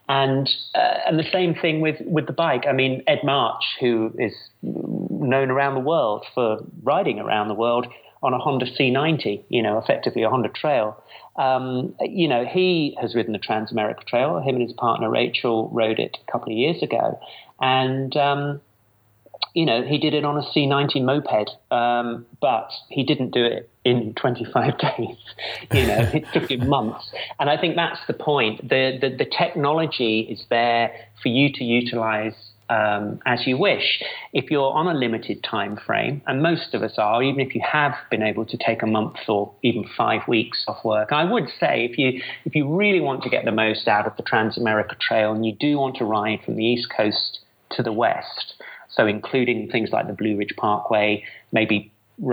and uh, and the same thing with with the bike. I mean, Ed March, who is known around the world for riding around the world on a Honda C ninety, you know, effectively a Honda Trail. Um, you know, he has ridden the Trans America Trail. Him and his partner Rachel rode it a couple of years ago, and um, you know, he did it on a C ninety moped, um, but he didn't do it in twenty-five days. You know, it took him months. And I think that's the point. The the, the technology is there for you to utilize Um, as you wish. If you're on a limited time frame, and most of us are, even if you have been able to take a month or even five weeks off work, I would say if you if you really want to get the most out of the Trans America Trail, and you do want to ride from the East Coast to the West, so including things like the Blue Ridge Parkway, maybe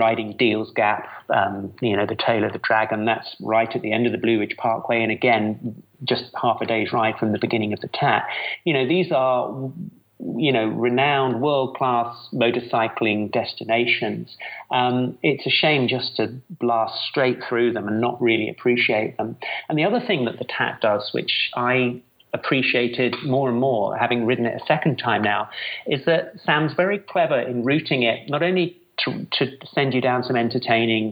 riding Deals Gap, um, you know, the Tail of the Dragon, that's right at the end of the Blue Ridge Parkway, and again, just half a day's ride from the beginning of the T A T. You know, these are, you know, renowned world-class motorcycling destinations. Um, it's a shame just to blast straight through them and not really appreciate them. And the other thing that the T A T does, which I appreciated more and more, having ridden it a second time now, is that Sam's very clever in routing it, not only to, to send you down some entertaining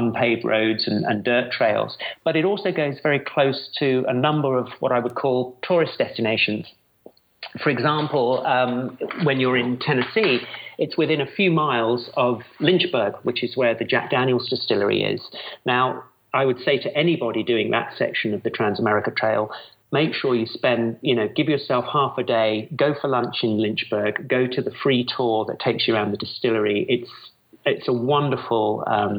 unpaved roads and, and dirt trails, but it also goes very close to a number of what I would call tourist destinations. For example, um, when you're in Tennessee, it's within a few miles of Lynchburg, which is where the Jack Daniel's distillery is. Now, I would say to anybody doing that section of the Trans America Trail, make sure you spend, you know, give yourself half a day, go for lunch in Lynchburg, go to the free tour that takes you around the distillery. It's it's a wonderful, um,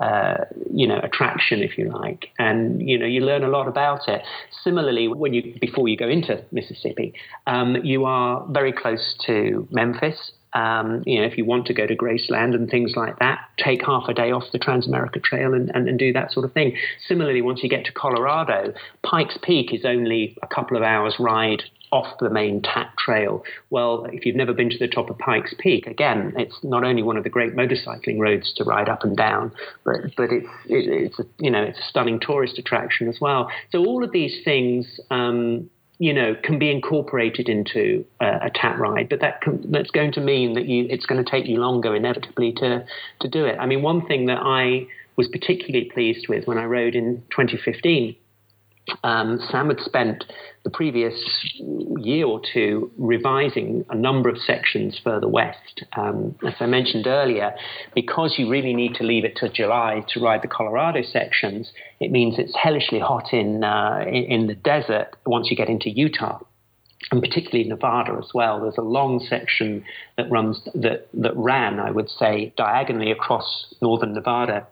uh, you know, attraction, if you like. And, you know, you learn a lot about it. Similarly, when you before you go into Mississippi, um, you are very close to Memphis. Um, you know, if you want to go to Graceland and things like that, take half a day off the Trans America Trail and, and, and do that sort of thing. Similarly, once you get to Colorado, Pikes Peak is only a couple of hours ride off the main T A T trail. Well, if you've never been to the top of Pikes Peak, again, it's not only one of the great motorcycling roads to ride up and down, but but it's it, it's a, you know, it's a stunning tourist attraction as well. So all of these things, um, you know, can be incorporated into uh, a T A T ride, but that can, that's going to mean that you it's going to take you longer inevitably to to do it. I mean, one thing that I was particularly pleased with when I rode in twenty fifteen. Um, Sam had spent the previous year or two revising a number of sections further west. Um, as I mentioned earlier, because you really need to leave it to July to ride the Colorado sections, it means it's hellishly hot in, uh, in, in the desert once you get into Utah. and particularly Nevada as well. There's a long section that runs that that ran, I would say, diagonally across northern Nevada,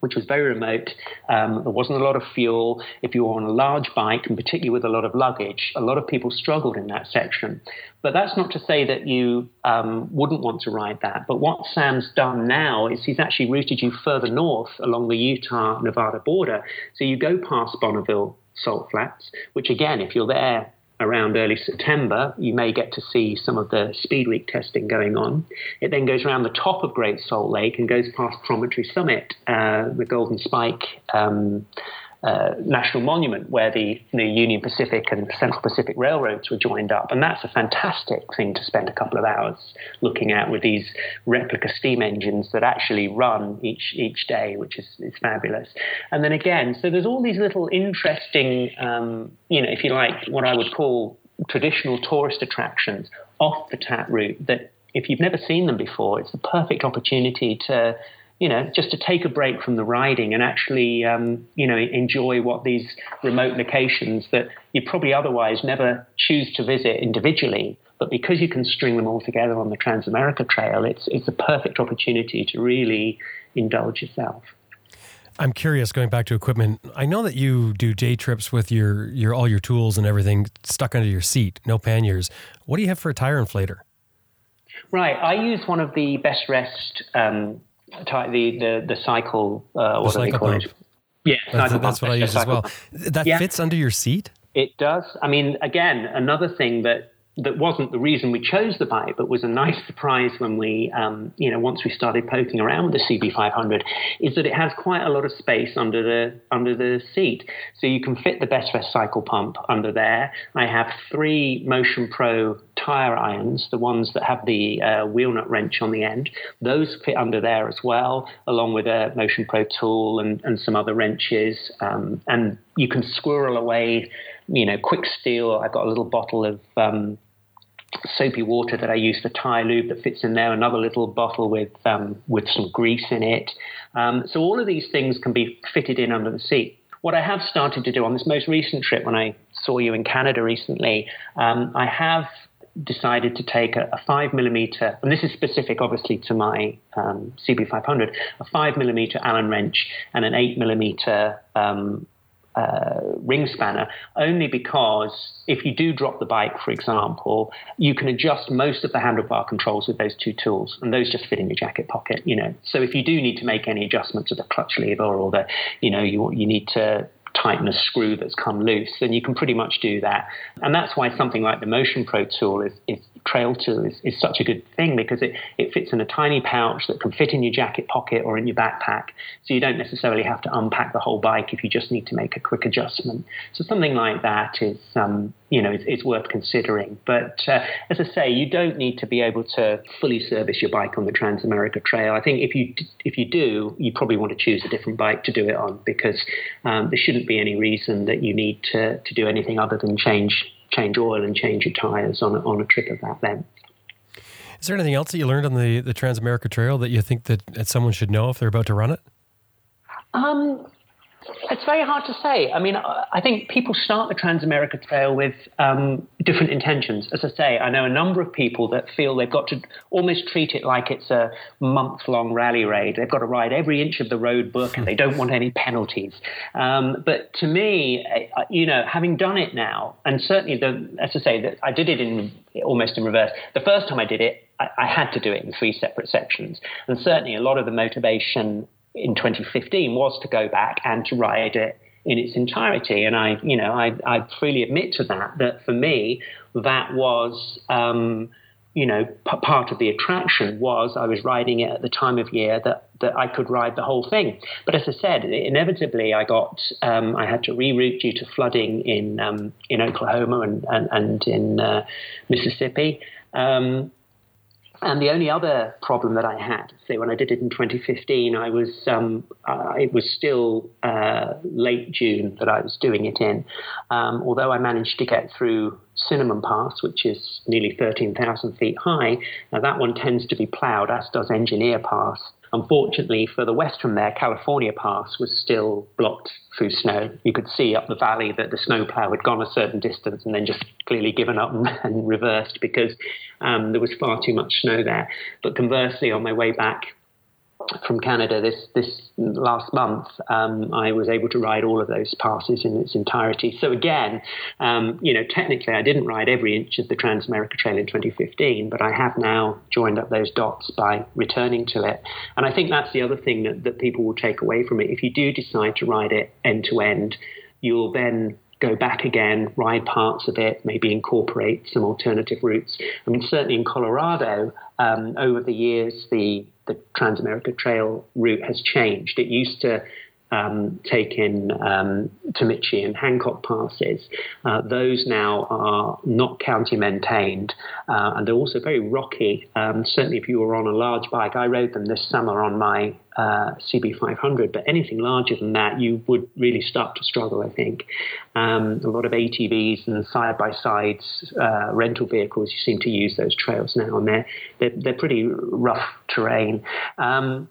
which was very remote. Um, there wasn't a lot of fuel. If you were on a large bike, and particularly with a lot of luggage, a lot of people struggled in that section. But that's not to say that you um, wouldn't want to ride that. But what Sam's done now is he's actually routed you further north along the Utah-Nevada border. So you go past Bonneville Salt Flats, which again, if you're there around early September, you may get to see some of the Speed Week testing going on. It then goes around the top of Great Salt Lake and goes past Promontory Summit, uh, the Golden Spike um, uh, National Monument, where the, the Union Pacific and Central Pacific Railroads were joined up. And that's a fantastic thing to spend a couple of hours looking at with these replica steam engines that actually run each each day, which is, is fabulous. And then again, so there's all these little interesting, um, you know, if you like, what I would call traditional tourist attractions off the tap route that if you've never seen them before, it's the perfect opportunity to, you know, just to take a break from the riding and actually, um, you know, enjoy what these remote locations that you probably otherwise never choose to visit individually. But because you can string them all together on the Trans America Trail, it's it's a perfect opportunity to really indulge yourself. I'm curious, going back to equipment, I know that you do day trips with your, your all your tools and everything stuck under your seat, no panniers. What do you have for a tire inflator? Right. I use one of the Best Rest um The, the, the cycle, uh, what the do cycle they call pump. It? Yeah, that's, cycle that's pump, what I use as well. Pump. That yeah. fits under your seat? It does. I mean, again, another thing that, that wasn't the reason we chose the bike, but was a nice surprise when we, um, you know, once we started poking around with the C B five hundred, is that it has quite a lot of space under the under the seat. So you can fit the Best Rest cycle pump under there. I have three Motion Pro tire irons, the ones that have the uh, wheel nut wrench on the end. Those fit under there as well, along with a Motion Pro tool and, and some other wrenches. Um, and you can squirrel away, you know, quick steel. I've got a little bottle of Um, soapy water that I use for tire lube that fits in there, another little bottle with um, with some grease in it. Um, so all of these things can be fitted in under the seat. What I have started to do on this most recent trip, when I saw you in Canada recently, um, I have decided to take a, a five millimeter, and this is specific obviously to my um, C B five hundred, a five millimeter Allen wrench and an eight millimeter um Uh, ring spanner, only because if you do drop the bike, for example, you can adjust most of the handlebar controls with those two tools, and those just fit in your jacket pocket, you know. So if you do need to make any adjustment to the clutch lever or the, you know, you you need to tighten a screw that's come loose, then you can pretty much do that. And that's why something like the Motion Pro tool is, is trail tool is, is such a good thing, because it, it fits in a tiny pouch that can fit in your jacket pocket or in your backpack. So you don't necessarily have to unpack the whole bike if you just need to make a quick adjustment. So something like that is, um, you know, it's, it's worth considering. But uh, as I say, you don't need to be able to fully service your bike on the Trans America Trail. I think if you if you do, you probably want to choose a different bike to do it on, because um, there shouldn't be any reason that you need to, to do anything other than change change oil and change your tires on a, on a trip of that length. Is there anything else that you learned on the, the Trans America Trail that you think that, that someone should know if they're about to run it? Um, it's very hard to say. I mean, I think people start the Trans America Trail with um, different intentions. As I say, I know a number of people that feel they've got to almost treat it like it's a month-long rally raid. They've got to ride every inch of the road book and they don't want any penalties. Um, but to me, you know, having done it now, and certainly, the, as I say, that I did it in almost in reverse. The first time I did it, I, I had to do it in three separate sections. And certainly a lot of the motivation in twenty fifteen was to go back and to ride it in its entirety. And I, you know, I, I freely admit to that, that for me, that was, um, you know, p- part of the attraction was I was riding it at the time of year that, that I could ride the whole thing. But as I said, inevitably I got, um, I had to reroute due to flooding in, um, in Oklahoma and, and, and in uh, Mississippi. Um, And the only other problem that I had, say when I did it in twenty fifteen, I was um, uh, it was still uh, late June that I was doing it in. Um, although I managed to get through Cinnamon Pass, which is nearly thirteen thousand feet high. Now, that one tends to be plowed, as does Engineer Pass. Unfortunately, further west from there, California Pass was still blocked through snow. You could see up the valley that the snowplow had gone a certain distance and then just clearly given up and, and reversed because um, there was far too much snow there. But conversely, on my way back from Canada this this last month, um, I was able to ride all of those passes in its entirety. So again, um, you know, technically I didn't ride every inch of the Trans America Trail in twenty fifteen, but I have now joined up those dots by returning to it. And I think that's the other thing that, that people will take away from it. If you do decide to ride it end to end, you'll then go back again, ride parts of it, maybe incorporate some alternative routes. I mean, certainly in Colorado, um, over the years, the the Trans America Trail route has changed. It used to um, take in um, Temecula and Hancock passes. Uh, those now are not county maintained, uh, and they're also very rocky. Um, certainly, if you were on a large bike, I rode them this summer on my uh, C B five hundred. But anything larger than that, you would really start to struggle, I think. Um, a lot of A T Vs and side-by-sides, uh, rental vehicles, you seem to use those trails now, and they're they're, they're pretty rough terrain. Um,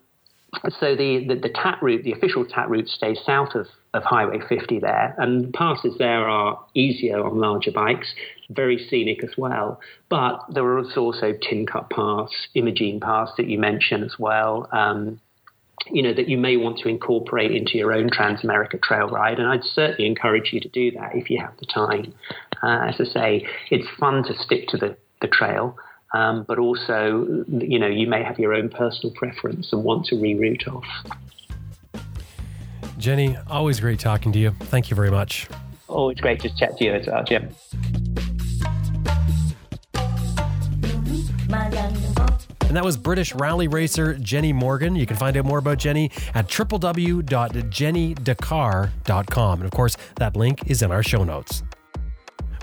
So the, the, the T A T route, the official T A T route, stays south of, of Highway fifty there, and passes there are easier on larger bikes, very scenic as well. But there are also Tin Cup Pass, Imogene Pass that you mentioned as well, um, you know, that you may want to incorporate into your own Trans America Trail ride, and I'd certainly encourage you to do that if you have the time. Uh, as I say, it's fun to stick to the, the trail. Um, but also, you know, you may have your own personal preference and want to reroute off. Jenny, always great talking to you. Thank you very much. Oh, it's great to chat to you as well, Jim. And that was British rally racer Jenny Morgan. You can find out more about Jenny at w w w dot jenny dakar dot com. And of course, that link is in our show notes.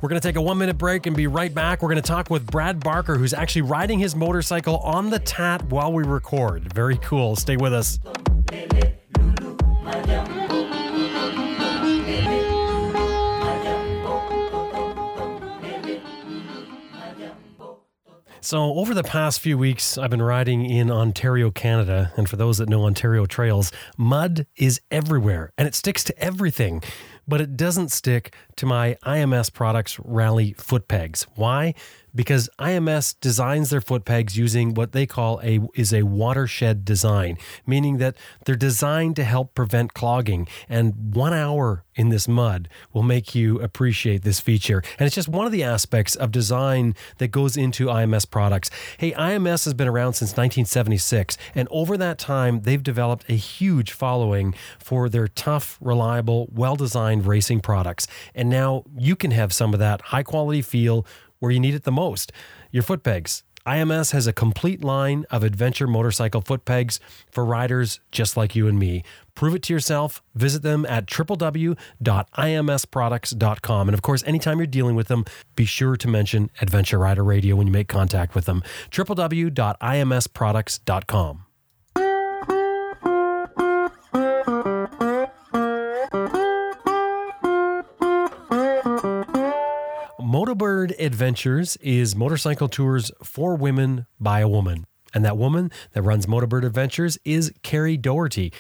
We're going to take a one-minute break and be right back. We're going to talk with Brad Barker, who's actually riding his motorcycle on the T A T while we record. Very cool. Stay with us. So over the past few weeks, I've been riding in Ontario, Canada. And for those that know Ontario trails, mud is everywhere and it sticks to everything. But it doesn't stick to my I M S Products Rally foot pegs. Why? Because I M S designs their foot pegs using what they call a is a watershed design, meaning that they're designed to help prevent clogging. And one hour in this mud will make you appreciate this feature. And it's just one of the aspects of design that goes into I M S products. Hey, I M S has been around since nineteen seventy-six. And over that time, they've developed a huge following for their tough, reliable, well-designed racing products. And now you can have some of that high-quality feel where you need it the most, your foot pegs. I M S has a complete line of adventure motorcycle foot pegs for riders just like you and me. Prove it to yourself. Visit them at w w w dot i m s products dot com. And of course, anytime you're dealing with them, be sure to mention Adventure Rider Radio when you make contact with them. w w w dot i m s products dot com. Motobird Adventures is motorcycle tours for women by a woman. And that woman that runs Motobird Adventures is Carrie Doherty.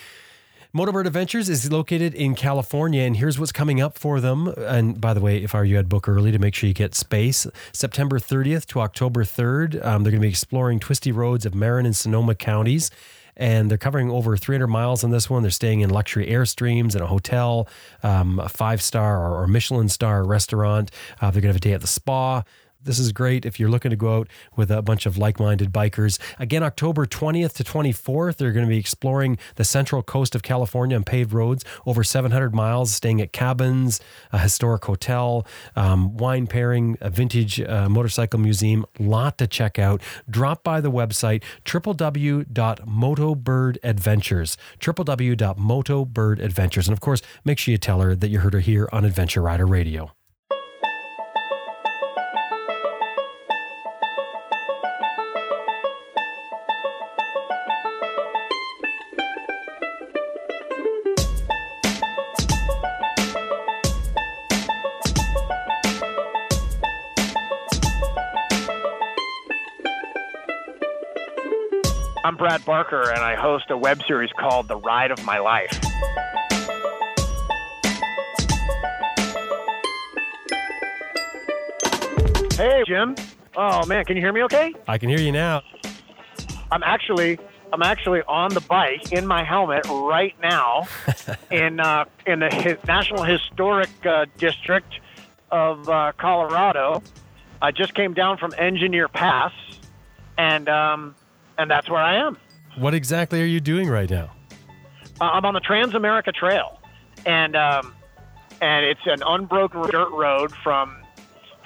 Motobird Adventures is located in California, and here's what's coming up for them. And by the way, if you had book early to make sure you get space, September thirtieth to October third, um, they're going to be exploring twisty roads of Marin and Sonoma counties. And they're covering over three hundred miles on this one. They're staying in luxury airstreams in a hotel, um, a five-star or, or Michelin star restaurant. Uh, they're going to have a day at the spa. This is great if you're looking to go out with a bunch of like-minded bikers. Again, October twentieth to twenty-fourth, they're going to be exploring the central coast of California on paved roads, over seven hundred miles, staying at cabins, a historic hotel, um, wine pairing, a vintage uh, motorcycle museum, lot to check out. Drop by the website, w w w dot motobird adventures, w w w dot motobird adventures. And of course, make sure you tell her that you heard her here on Adventure Rider Radio. I'm Brad Barker, and I host a web series called The Ride of My Life. Hey, Jim. Oh, man, can you hear me okay? I can hear you now. I'm actually I'm actually on the bike in my helmet right now in uh, in the Hi- National Historic uh, District of uh, Colorado. I just came down from Engineer Pass, and um, and that's where I am. What exactly are you doing right now? Uh, I'm on the Trans America Trail, and um, and it's an unbroken dirt road from.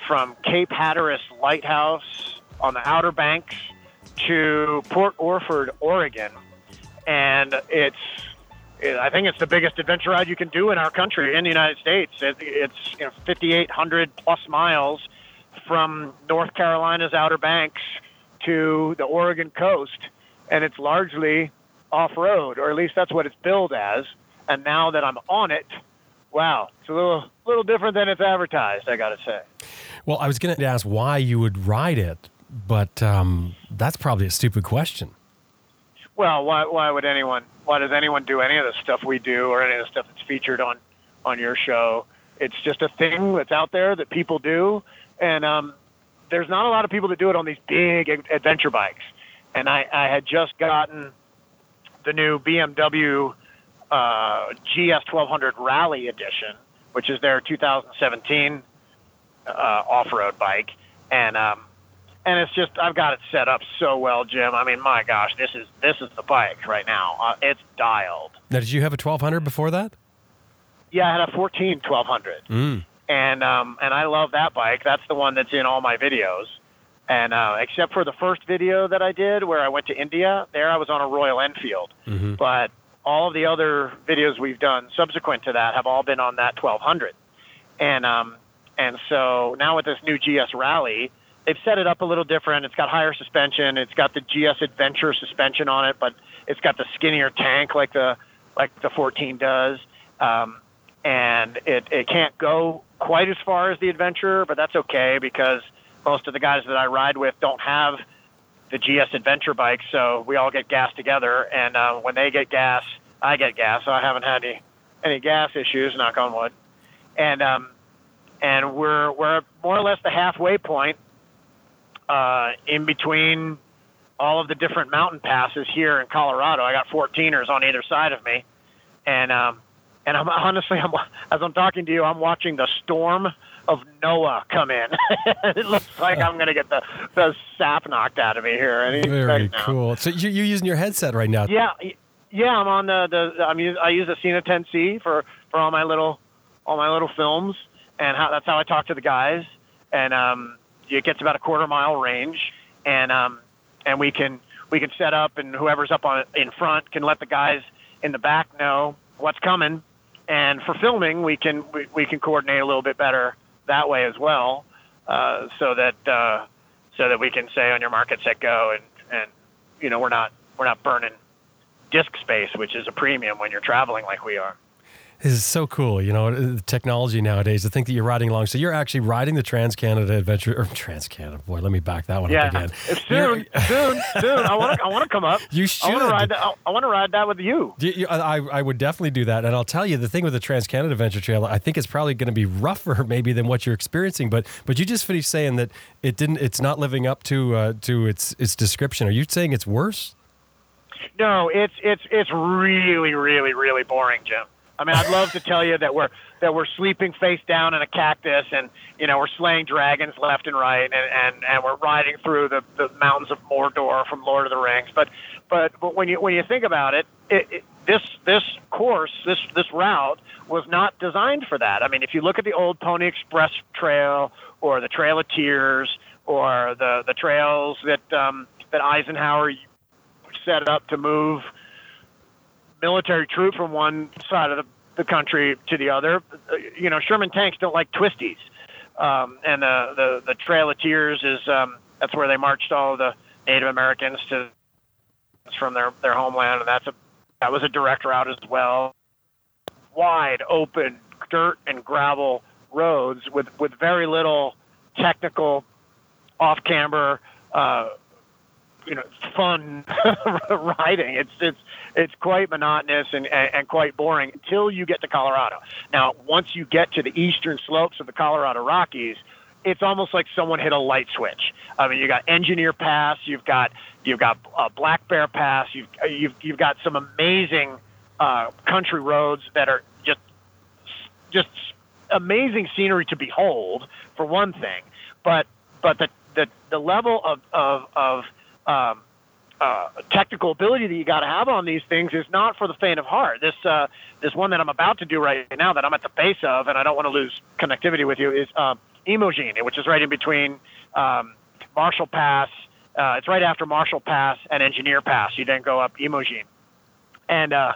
from Cape Hatteras Lighthouse on the Outer Banks to Port Orford, Oregon. And it's, it, I think it's the biggest adventure ride you can do in our country, in the United States. It, it's you know, fifty-eight hundred plus miles from North Carolina's Outer Banks to the Oregon coast. And it's largely off-road, or at least that's what it's billed as. And now that I'm on it, wow, it's a little, little different than it's advertised, I gotta say. Well, I was going to ask why you would ride it, but um, that's probably a stupid question. Well, why why would anyone, why does anyone do any of the stuff we do or any of the stuff that's featured on, on your show? It's just a thing that's out there that people do, and um, there's not a lot of people that do it on these big adventure bikes. And I, I had just gotten the new B M W uh, G S twelve hundred Rally Edition, which is their two thousand seventeen Uh, off-road bike, and um, and it's just I've got it set up so well, Jim. I mean, my gosh, this is this is the bike right now. Uh, it's dialed. Now, did you have a twelve hundred before that? Yeah, I had a fourteen twelve hundred, mm. and um, and I love that bike. That's the one that's in all my videos, and uh, except for the first video that I did where I went to India, there I was on a Royal Enfield. Mm-hmm. But all of the other videos we've done subsequent to that have all been on that twelve hundred, and um. And so now with this new G S Rally, they've set it up a little different. It's got higher suspension. It's got the G S Adventure suspension on it, but it's got the skinnier tank like the like the fourteen does. Um, and it, it can't go quite as far as the Adventure, but that's okay because most of the guys that I ride with don't have the G S Adventure bike, so we all get gas together. And uh, when they get gas, I get gas. So I haven't had any, any gas issues, knock on wood. And... Um, And we're we're more or less the halfway point uh, in between all of the different mountain passes here in Colorado. I got fourteeners on either side of me, and um, and I'm honestly, I'm, as I'm talking to you, I'm watching the storm of Noah come in. It looks like I'm going to get the, the sap knocked out of me here. Any Very cool. Now. So you're using your headset right now? Yeah, yeah. I'm on the, the I'm use, I use the Cena ten C for, for all my little all my little films. And how, that's how I talk to the guys. And um, it gets about a quarter mile range, and um, and we can we can set up, and whoever's up on in front can let the guys in the back know what's coming. And for filming, we can we, we can coordinate a little bit better that way as well, uh, so that uh, so that we can say on your mark, get set, go, and, and you know we're not we're not burning disk space, which is a premium when you're traveling like we are. This is so cool, you know, the technology nowadays, to think that you're riding along. So you're actually riding the Trans-Canada Adventure, or Trans-Canada, boy, let me back that one yeah. up again. Soon, soon, soon. I want to I want to come up. You should. I want to ride that, I want to ride that with you. I, I would definitely do that. And I'll tell you, the thing with the Trans-Canada Adventure Trail, I think it's probably going to be rougher maybe than what you're experiencing. But but you just finished saying that it didn't. It's not living up to uh, to its its description. Are you saying it's worse? No, it's it's it's really, really, really boring, Jim. I mean, I'd love to tell you that we're that we're sleeping face down in a cactus, and you know we're slaying dragons left and right, and, and, and we're riding through the, the mountains of Mordor from Lord of the Rings. But but but when you when you think about it, it, it this this course this this route was not designed for that. I mean, if you look at the old Pony Express Trail or the Trail of Tears or the the trails that um, that Eisenhower set up to move military troop from one side of the, the country to the other. You know, Sherman tanks don't like twisties. Um, and the, the, the Trail of Tears is, um, that's where they marched all the Native Americans to from their, their homeland. And that's a, that was a direct route as well. Wide open dirt and gravel roads with, with very little technical off camber, uh, you know, fun riding. It's it's it's quite monotonous and, and, and quite boring until you get to Colorado. Now, once you get to the eastern slopes of the Colorado Rockies, it's almost like someone hit a light switch. I mean, you got Engineer Pass, you've got you've got uh, Black Bear Pass, you've you've you've got some amazing uh, country roads that are just just amazing scenery to behold, for one thing. But but the the, the level of of, of um, uh, technical ability that you got to have on these things is not for the faint of heart. This uh, this one that I'm about to do right now that I'm at the base of, and I don't want to lose connectivity with you, is uh, Imogene, which is right in between um, Marshall Pass. Uh, it's right after Marshall Pass and Engineer Pass. You then go up Imogene, and uh,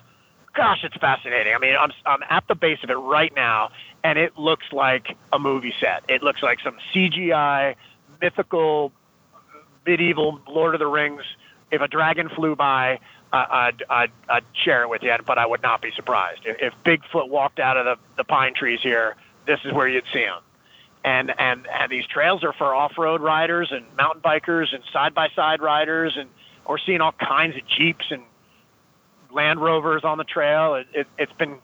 gosh, it's fascinating. I mean, I'm I'm at the base of it right now, and it looks like a movie set. It looks like some C G I, mythical, medieval Lord of the Rings. If a dragon flew by, uh, I'd, I'd, I'd share it with you, but I would not be surprised. If, if Bigfoot walked out of the, the pine trees here, this is where you'd see him. And, and and these trails are for off-road riders and mountain bikers and side-by-side riders, and we're seeing all kinds of Jeeps and Land Rovers on the trail. It, it, it's been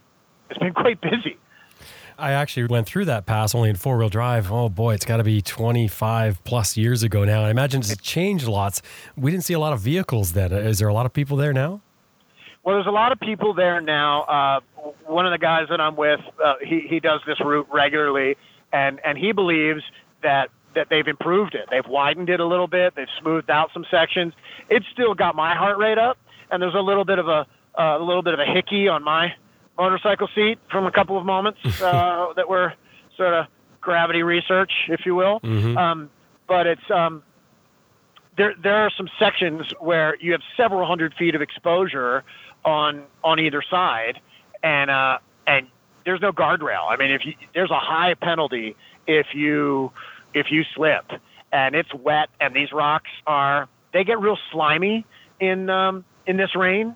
it's been quite busy. I actually went through that pass only in four-wheel drive. Oh, boy, it's got to be twenty-five plus years ago now. I imagine it's changed lots. We didn't see a lot of vehicles then. Is there a lot of people there now? Well, there's a lot of people there now. Uh, one of the guys that I'm with, uh, he, he does this route regularly, and, and he believes that, that they've improved it. They've widened it a little bit. They've smoothed out some sections. It's still got my heart rate up, and there's a little bit of a, uh, a, little bit of a hickey on my motorcycle seat from a couple of moments uh, that were sort of gravity research, if you will. Mm-hmm. Um, but it's um, there. There are some sections where you have several hundred feet of exposure on on either side, and uh, and there's no guardrail. I mean, if you, there's a high penalty if you if you slip, and it's wet, and these rocks are they get real slimy in um, in this rain.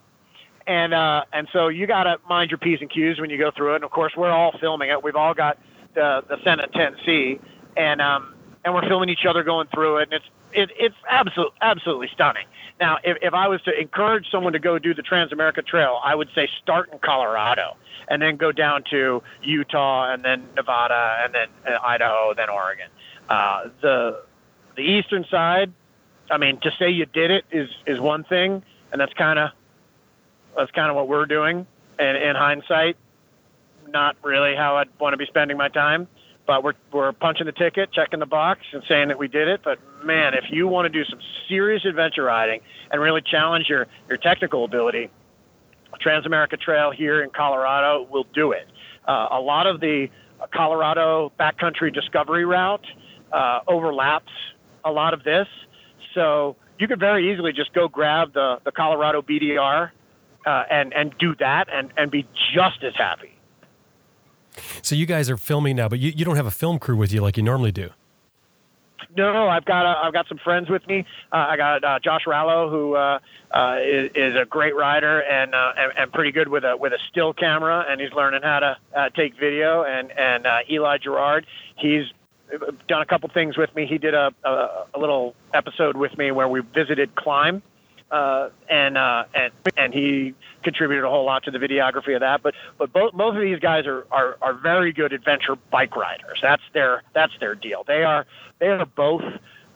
And uh, and so you got to mind your P's and Q's when you go through it. And, of course, we're all filming it. We've all got the, the Senna ten C, and um, and we're filming each other going through it. And it's it, it's absolutely, absolutely stunning. Now, if, if I was to encourage someone to go do the Trans America Trail, I would say start in Colorado and then go down to Utah and then Nevada and then uh, Idaho, then Oregon. Uh, the the eastern side, I mean, to say you did it is, is one thing, and that's kind of – That's kind of what we're doing, and in hindsight, not really how I'd want to be spending my time. But we're we're punching the ticket, checking the box, and saying that we did it. But man, if you want to do some serious adventure riding and really challenge your, your technical ability, Trans America Trail here in Colorado will do it. Uh, a lot of the Colorado Backcountry Discovery Route uh, overlaps a lot of this, so you could very easily just go grab the the Colorado B D R. Uh, and, and do that and, and be just as happy. So you guys are filming now, but you, you don't have a film crew with you like you normally do. No, no, I've got a, I've got some friends with me. Uh, I got uh, Josh Rallo, who uh, uh, is, is a great rider and, uh, and and pretty good with a with a still camera, and he's learning how to uh, take video. And and uh, Eli Gerard, he's done a couple things with me. He did a, a a little episode with me where we visited Climb. Uh, and, uh, and, and he contributed a whole lot to the videography of that. But, but both, both of these guys are, are, are very good adventure bike riders. That's their, that's their deal. They are, they are both,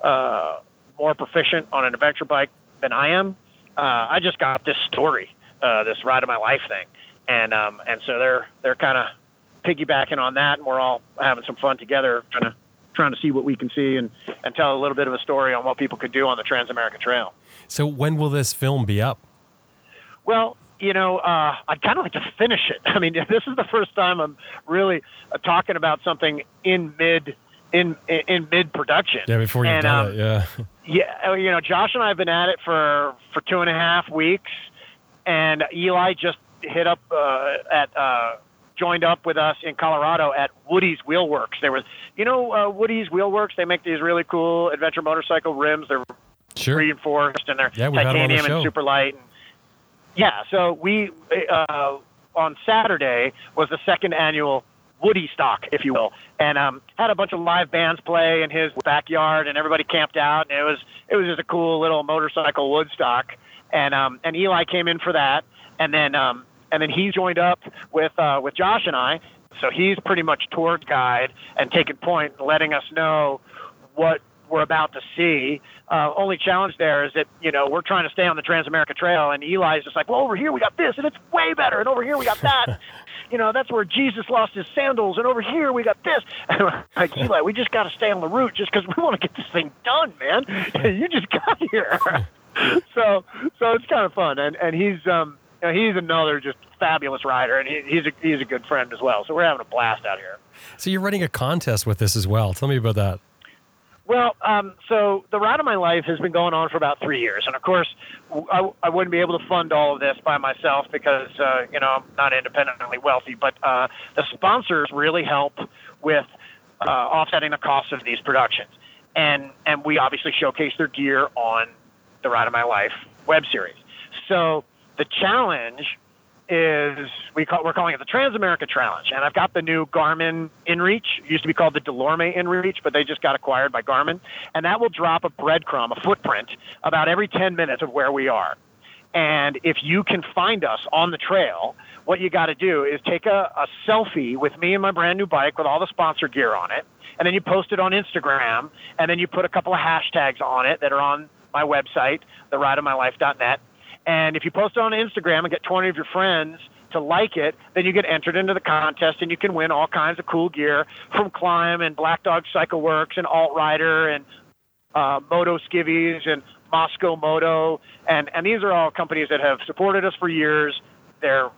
uh, more proficient on an adventure bike than I am. Uh, I just got this story, uh, this Ride of My Life thing. And, um, and so they're, they're kind of piggybacking on that, and we're all having some fun together, trying to, trying to see what we can see and, and tell a little bit of a story on what people could do on the Trans America Trail. So when will this film be up? Well, you know, uh, I'd kind of like to finish it. I mean, this is the first time I'm really uh, talking about something in mid in in, in mid production. Yeah, before you've done um, it, yeah. Yeah, you know, Josh and I have been at it for, for two and a half weeks, and Eli just hit up uh, at uh, joined up with us in Colorado at Woody's Wheelworks. There was, you know, uh, Woody's Wheelworks. They make these really cool adventure motorcycle rims. They're Sure. reinforced, and they're yeah, titanium and super light. And yeah, so we uh, on Saturday was the second annual Woody stock, if you will, and um, had a bunch of live bands play in his backyard, and everybody camped out, and it was it was just a cool little motorcycle Woodstock, and um, and Eli came in for that, and then um, and then he joined up with uh, with Josh and I, so he's pretty much tour guide and taking point, and letting us know what we're about to see. Uh, only challenge there is that, you know, we're trying to stay on the Trans America Trail, and Eli's just like, well, over here we got this, and it's way better, and over here we got that. You know, that's where Jesus lost his sandals, and over here we got this. And I'm like, Eli, we just got to stay on the route just because we want to get this thing done, man. You just got here. so so it's kind of fun, and, and he's um you know, he's another just fabulous rider, and he, he's, a, he's a good friend as well, so we're having a blast out here. So you're running a contest with this as well. Tell me about that. Well, um, so the Ride of My Life has been going on for about three years. And, of course, I, I wouldn't be able to fund all of this by myself because, uh, you know, I'm not independently wealthy. But uh, the sponsors really help with uh, offsetting the cost of these productions. And and we obviously showcase their gear on the Ride of My Life web series. So the challenge is we call, we're calling it the Trans America Challenge, and I've got the new Garmin InReach. It used to be called the DeLorme InReach, but they just got acquired by Garmin, and that will drop a breadcrumb, a footprint, about every ten minutes of where we are. And if you can find us on the trail, what you got to do is take a, a selfie with me and my brand new bike with all the sponsor gear on it, and then you post it on Instagram, and then you put a couple of hashtags on it that are on my website, the ride of my life dot net. And if you post it on Instagram and get twenty of your friends to like it, then you get entered into the contest, and you can win all kinds of cool gear from Climb and Black Dog Cycle Works and Alt Rider and uh, Moto Skivvies and Moscow Moto. And, and these are all companies that have supported us for years. They're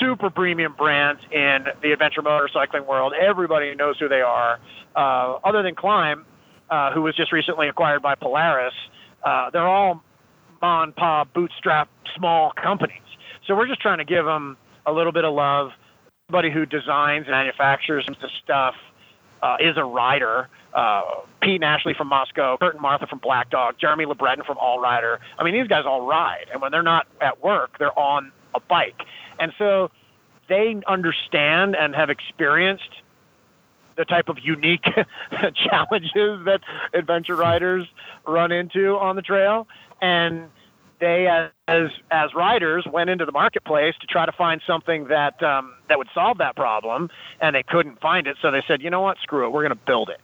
super premium brands in the adventure motorcycling world. Everybody knows who they are. Uh, other than Climb, uh, who was just recently acquired by Polaris, uh, they're all mom, pop, bootstrap, small companies. So we're just trying to give them a little bit of love. Somebody who designs and manufactures the stuff uh, is a rider. Uh, Pete and Ashley from Moscow, Kurt and Martha from Black Dog, Jeremy LeBreton from All Rider. I mean, these guys all ride. And when they're not at work, they're on a bike. And so they understand and have experienced the type of unique challenges that adventure riders run into on the trail. And they, as as riders, went into the marketplace to try to find something that um, that would solve that problem, and they couldn't find it. So they said, you know what, screw it, we're going to build it.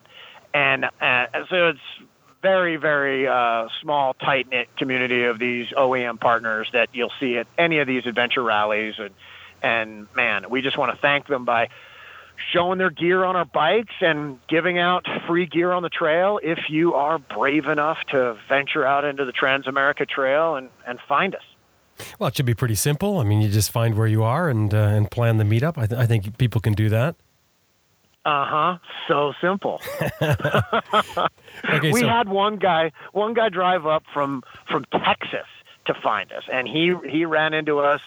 And, uh, and so it's very, very uh, small, tight-knit community of these O E M partners that you'll see at any of these adventure rallies. And, and man, we just want to thank them by showing their gear on our bikes and giving out free gear on the trail if you are brave enough to venture out into the Trans America Trail and, and find us. Well, it should be pretty simple. I mean, you just find where you are and uh, and plan the meetup. I, th- I think people can do that. Uh-huh. So simple. okay, we so- had one guy, one guy drive up from, from Texas to find us, and he, he ran into us.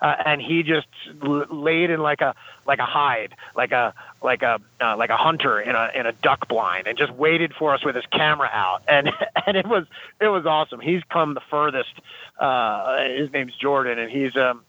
Uh, and he just l- laid in like a like a hide, like a like a uh, like a hunter in a in a duck blind, and just waited for us with his camera out. And and it was it was awesome. He's come the furthest. Uh, his name's Jordan, and he's um.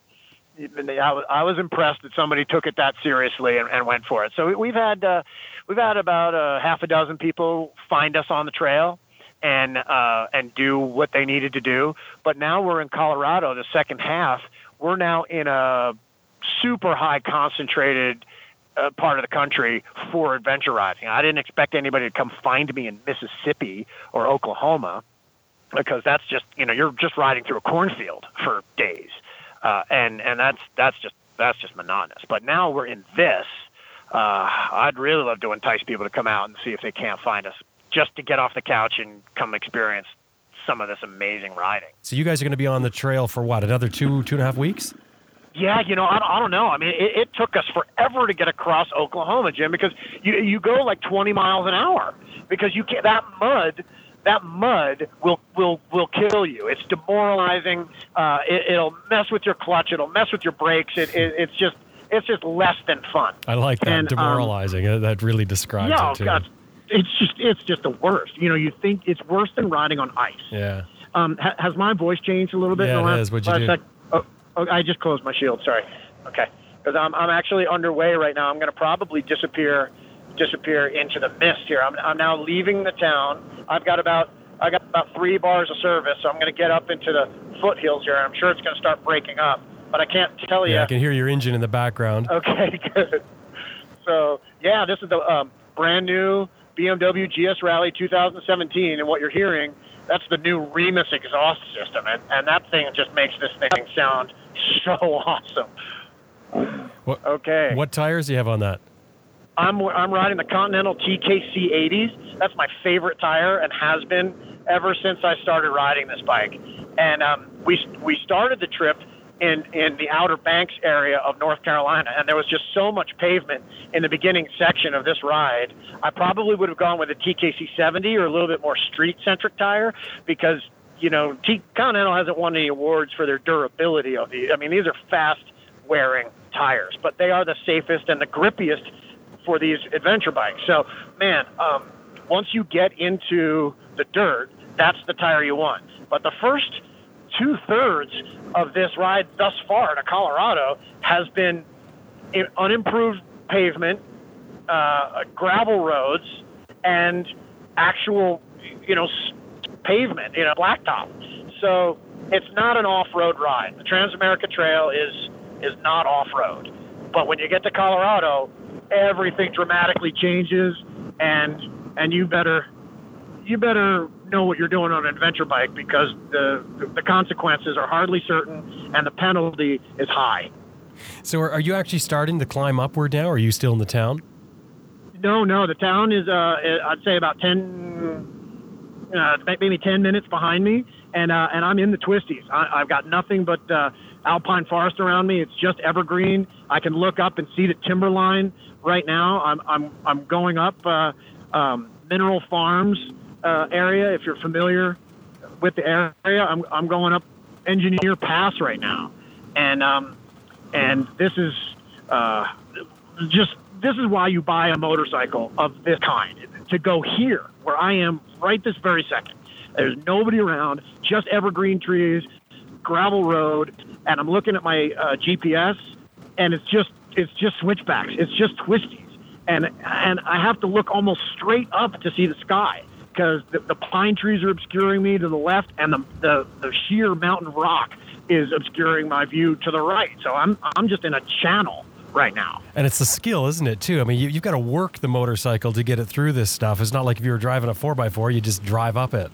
I was I was impressed that somebody took it that seriously and, and went for it. So we've had uh, we've had about a half a dozen people find us on the trail. And uh, and do what they needed to do. But now we're in Colorado, the second half. We're now in a super high concentrated uh, part of the country for adventure riding. I didn't expect anybody to come find me in Mississippi or Oklahoma because that's just, you know, you're just riding through a cornfield for days. Uh, and, and that's, that's just, that's just monotonous. But now we're in this. Uh, I'd really love to entice people to come out and see if they can't find us, just to get off the couch and come experience some of this amazing riding. So you guys are going to be on the trail for what, another two, two and a half weeks? Yeah, you know, I, I don't know. I mean, it, it took us forever to get across Oklahoma, Jim, because you you go like twenty miles an hour because you can't, that mud, that mud will will, will kill you. It's demoralizing. Uh, it, it'll mess with your clutch. It'll mess with your brakes. It, it it's just it's just less than fun. I like that, and, demoralizing. Um, that really describes yeah, it too. God, It's just it's just the worst. You know, you think it's worse than riding on ice. Yeah. Um, ha- has my voice changed a little bit? Yeah, in the last, it is. What'd you do? Sec- oh, oh, I just closed my shield. Sorry. Okay. because I'm I'm actually underway right now. I'm going to probably disappear disappear into the mist here. I'm I'm now leaving the town. I've got about I got about three bars of service, so I'm going to get up into the foothills here. I'm sure it's going to start breaking up, but I can't tell you. Yeah, I can hear your engine in the background. Okay, good. So, yeah, this is the um, brand new B M W G S Rally two thousand seventeen, and what you're hearing, that's the new Remus exhaust system, and, and that thing just makes this thing sound so awesome. What, okay. What tires do you have on that? I'm I'm riding the Continental T K C eighties. That's my favorite tire and has been ever since I started riding this bike. And um, we we started the trip in, in the Outer Banks area of North Carolina, and there was just so much pavement in the beginning section of this ride. I probably would have gone with a T K C seventy or a little bit more street-centric tire because, you know, T- Continental hasn't won any awards for their durability of these. I mean, these are fast-wearing tires, but they are the safest and the grippiest for these adventure bikes. So, man, um, once you get into the dirt, that's the tire you want. But the first two-thirds of this ride thus far to Colorado has been unimproved pavement, uh, gravel roads, and actual, you know, pavement, you know, blacktop. So it's not an off-road ride. The Trans America Trail is is not off-road. But when you get to Colorado, everything dramatically changes, and and you better you better know what you're doing on an adventure bike because the the consequences are hardly certain and the penalty is high. So are you actually starting to climb upward now, or are you still in the town? No, no, the town is uh, I'd say about ten, uh, maybe ten minutes behind me, and uh, and I'm in the twisties. I, I've got nothing but uh, alpine forest around me. It's just evergreen. I can look up and see the timberline. Right now, I'm I'm I'm going up uh, um, Mineral Farms uh, area. If you're familiar with the area, I'm I'm going up Engineer Pass right now, and um and this is uh just this is why you buy a motorcycle of this kind, to go here where I am right this very second. There's nobody around, just evergreen trees, gravel road, and I'm looking at my uh, G P S, and it's just. It's just switchbacks. It's just twisties. And and I have to look almost straight up to see the sky because the, the pine trees are obscuring me to the left, and the, the, the sheer mountain rock is obscuring my view to the right. So I'm I'm just in a channel right now. And it's a skill, isn't it, too? I mean, you, you've got to work the motorcycle to get it through this stuff. It's not like if you were driving a four by four, you just drive up it.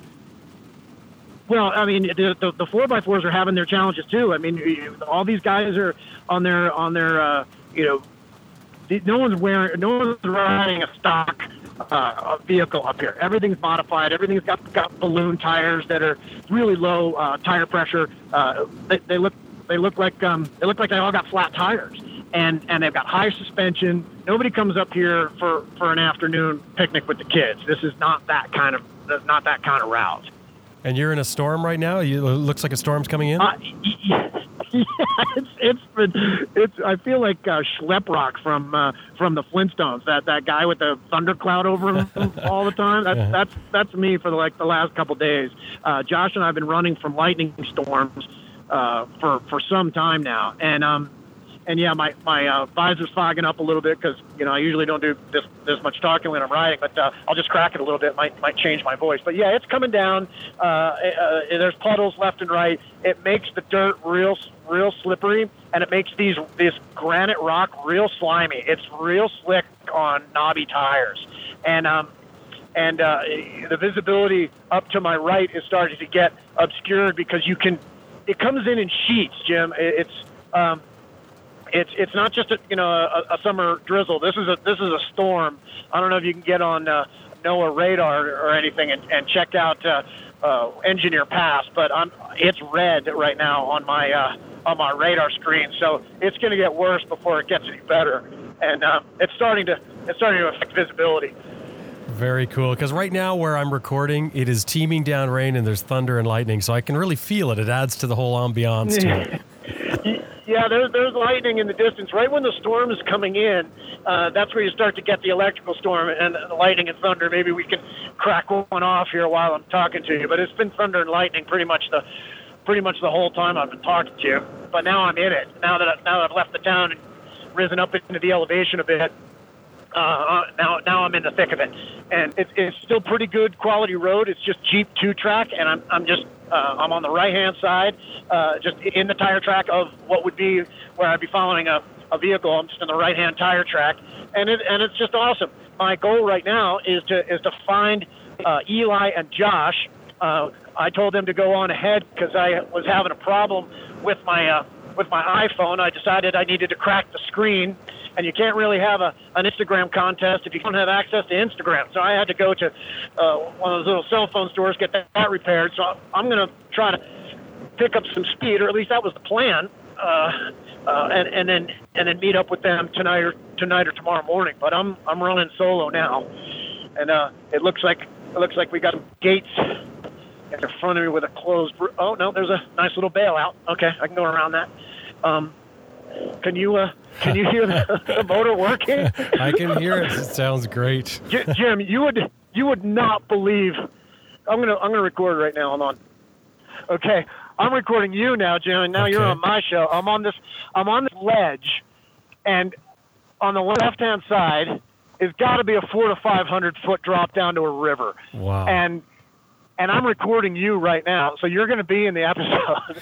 Well, I mean, the, the, the four by fours are having their challenges, too. I mean, all these guys are on their... on their uh, you know, no one's wearing, no one's riding a stock uh, vehicle up here. Everything's modified. Everything's got got balloon tires that are really low uh, tire pressure. Uh, they, they look, they look like, um, they look like they all got flat tires, and and they've got high suspension. Nobody comes up here for, for an afternoon picnic with the kids. This is not that kind of, not that kind of route. And you're in a storm right now. You, it looks like a storm's coming in. Uh, yeah. Yeah, it's it's been it's. I feel like uh, Schleprock from uh, from the Flintstones. That that guy with the thundercloud over him all the time. That's yeah. that's that's me for the, like the last couple of days. Uh, Josh and I've been running from lightning storms uh, for for some time now, and um and yeah, my my uh, visor's fogging up a little bit because you know I usually don't do this this much talking when I'm riding, but uh, I'll just crack it a little bit. Might might change my voice, but yeah, it's coming down. Uh, uh, there's puddles left and right. It makes the dirt real. real slippery, and it makes these this granite rock real slimy. It's real slick on knobby tires, and um and uh the visibility up to my right is starting to get obscured because you can it comes in in sheets, Jim. It's um it's it's not just a you know a, a summer drizzle. This is a this is a storm. I don't know if you can get on uh, NOAA radar or anything and, and check out uh, uh Engineer Pass, but I'm it's red right now on my uh on my radar screen, so it's going to get worse before it gets any better, and um, it's starting to it's starting to affect visibility. Very cool, because right now where I'm recording, it is teeming down rain and there's thunder and lightning, so I can really feel it. It adds to the whole ambiance to it. Yeah, there's there's lightning in the distance. Right when the storm is coming in, uh, that's where you start to get the electrical storm and the lightning and thunder. Maybe we can crack one off here while I'm talking to you, but it's been thunder and lightning pretty much the. pretty much the whole time I've been talking to you, but now I'm in it. Now that, I, now that I've left the town and risen up into the elevation a bit. Uh, now, now I'm in the thick of it, and it, it's still pretty good quality road. It's just Jeep two track, and I'm I'm just uh, I'm on the right hand side, uh, just in the tire track of what would be where I'd be following a, a vehicle. I'm just in the right hand tire track, and it and it's just awesome. My goal right now is to is to find uh, Eli and Josh. Uh, I told them to go on ahead because I was having a problem with my uh, with my iPhone. I decided I needed to crack the screen. And you can't really have a, an Instagram contest if you don't have access to Instagram. So I had to go to uh, one of those little cell phone stores, get that, that repaired. So I'm going to try to pick up some speed, or at least that was the plan, uh, uh, and, and then and then meet up with them tonight or tonight or tomorrow morning. But I'm I'm running solo now, and uh, it looks like it looks like we got some gates in front of me with a closed. Br- oh no, there's a nice little bailout. Okay, I can go around that. Um, Can you uh, can you hear the, the motor working? I can hear it. It sounds great. Jim, you would you would not believe. I'm gonna I'm gonna record right now. Hold on. Okay, I'm recording you now, Jim, and now okay. You're on my show. I'm on this I'm on this ledge, and on the left hand side is got to be a four to five hundred foot drop down to a river. Wow. And and I'm recording you right now, so you're going to be in the episode.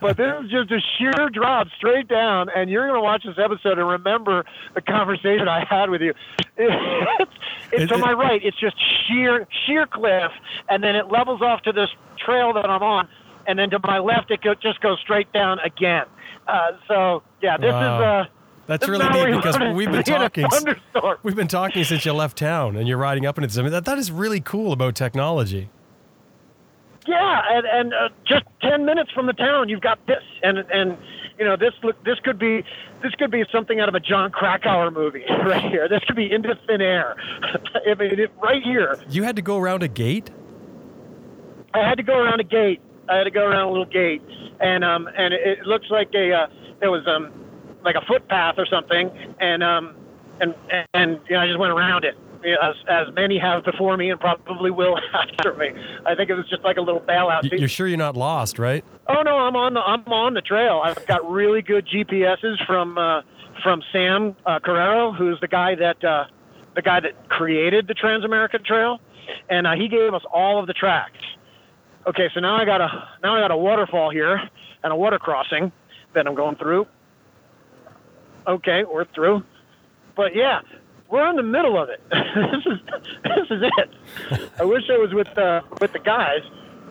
But this is just a sheer drop straight down, and you're going to watch this episode and remember the conversation I had with you. It's, it's on my right. It's just sheer, sheer cliff, and then it levels off to this trail that I'm on, and then to my left it go, just goes straight down again. Uh, so, yeah, this wow. is a... Uh, That's it's really neat because we've been talking. We've been talking since you left town, and you're riding up into something. That, that is really cool about technology. Yeah, and, and uh, just ten minutes from the town, you've got this, and and you know this look, this could be this could be something out of a John Krakauer movie right here. This could be into thin air. I mean, it, right here. You had to go around a gate? I had to go around a gate. I had to go around a little gate, and um and it, it looks like a uh, there was um like a footpath or something, and um and and you know, I just went around it. As, as many have before me and probably will after me. I think it was just like a little bailout. You're sure you're not lost, right? Oh no, I'm on the I'm on the trail. I've got really good G P S's from uh, from Sam uh, Carrera, who's the guy that uh, the guy that created the Trans America Trail, and uh, he gave us all of the tracks. Okay, so now I got a now I got a waterfall here and a water crossing that I'm going through. Okay, we're through, but yeah. We're in the middle of it. this is this is it. I wish I was with uh, with the guys,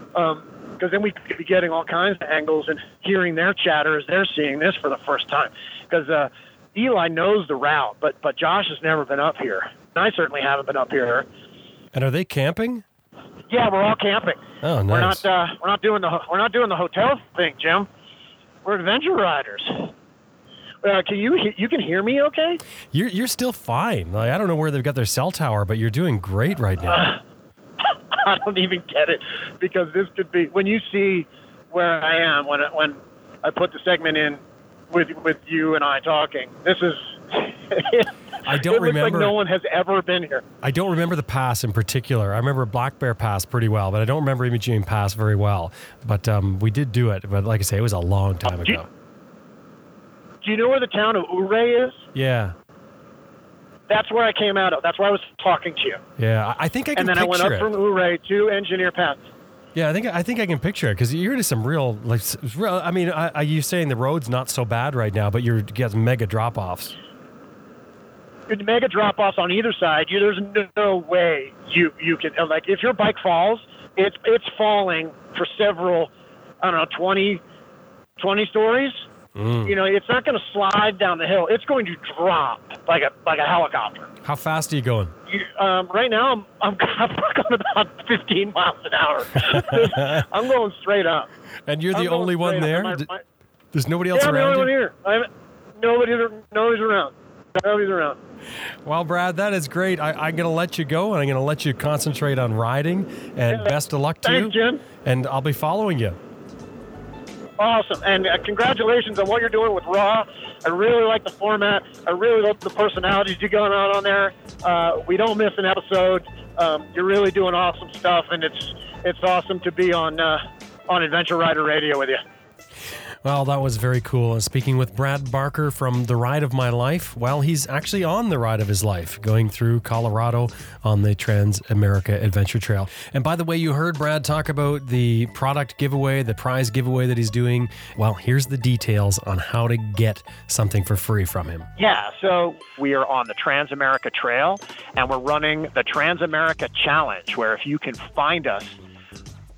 because um, then we could be getting all kinds of angles and hearing their chatter as they're seeing this for the first time. Because uh, Eli knows the route, but but Josh has never been up here. And I certainly haven't been up here. And are they camping? Yeah, we're all camping. Oh, nice. We're not uh, we're not doing the we're not doing the hotel thing, Jim. We're adventure riders. Uh, can you you can hear me okay? You're you're still fine. Like, I don't know where they've got their cell tower, but you're doing great right now. Uh, I don't even get it because this could be when you see where I am when I, when I put the segment in with with you and I talking. This is I don't it looks remember. Like no one has ever been here. I don't remember the pass in particular. I remember Black Bear Pass pretty well, but I don't remember Imogene Pass very well. But um, we did do it. But like I say, it was a long time ago. You, Do you know where the town of Ouray is? Yeah. That's where I came out of. That's where I was talking to you. Yeah, I think I can picture it. And then I went up it. from Ouray to Engineer Pass. Yeah, I think I think I can picture it because you're into some real, like, real, I mean, are you saying the road's not so bad right now, but you're, you get mega drop-offs? Mega drop-offs on either side. You, there's no way you, you can, like, if your bike falls, it's it's falling for several, I don't know, twenty, twenty stories. Mm. You know, it's not going to slide down the hill. It's going to drop like a like a helicopter. How fast are you going? You, um, right now, I'm, I'm I'm going about fifteen miles an hour. I'm going straight up. And you're the I'm only one there? My, my, There's nobody else yeah, around? I'm the only you? one here. Nobody, nobody's around. Nobody's around. Well, Brad, that is great. I, I'm going to let you go, and I'm going to let you concentrate on riding. And yeah, best of luck to thanks, you. Thanks, Jim. And I'll be following you. Awesome, and uh, congratulations on what you're doing with Raw. I really like the format. I really love the personalities you got on on there. Uh, we don't miss an episode. Um, you're really doing awesome stuff, and it's it's awesome to be on uh, on Adventure Rider Radio with you. Well, that was very cool. Speaking with Brad Barker from The Ride of My Life, well, he's actually on the ride of his life, going through Colorado on the Trans America Adventure Trail. And by the way, you heard Brad talk about the product giveaway, the prize giveaway that he's doing. Well, here's the details on how to get something for free from him. Yeah, so we are on the Trans America Trail, and we're running the Trans America Challenge, where if you can find us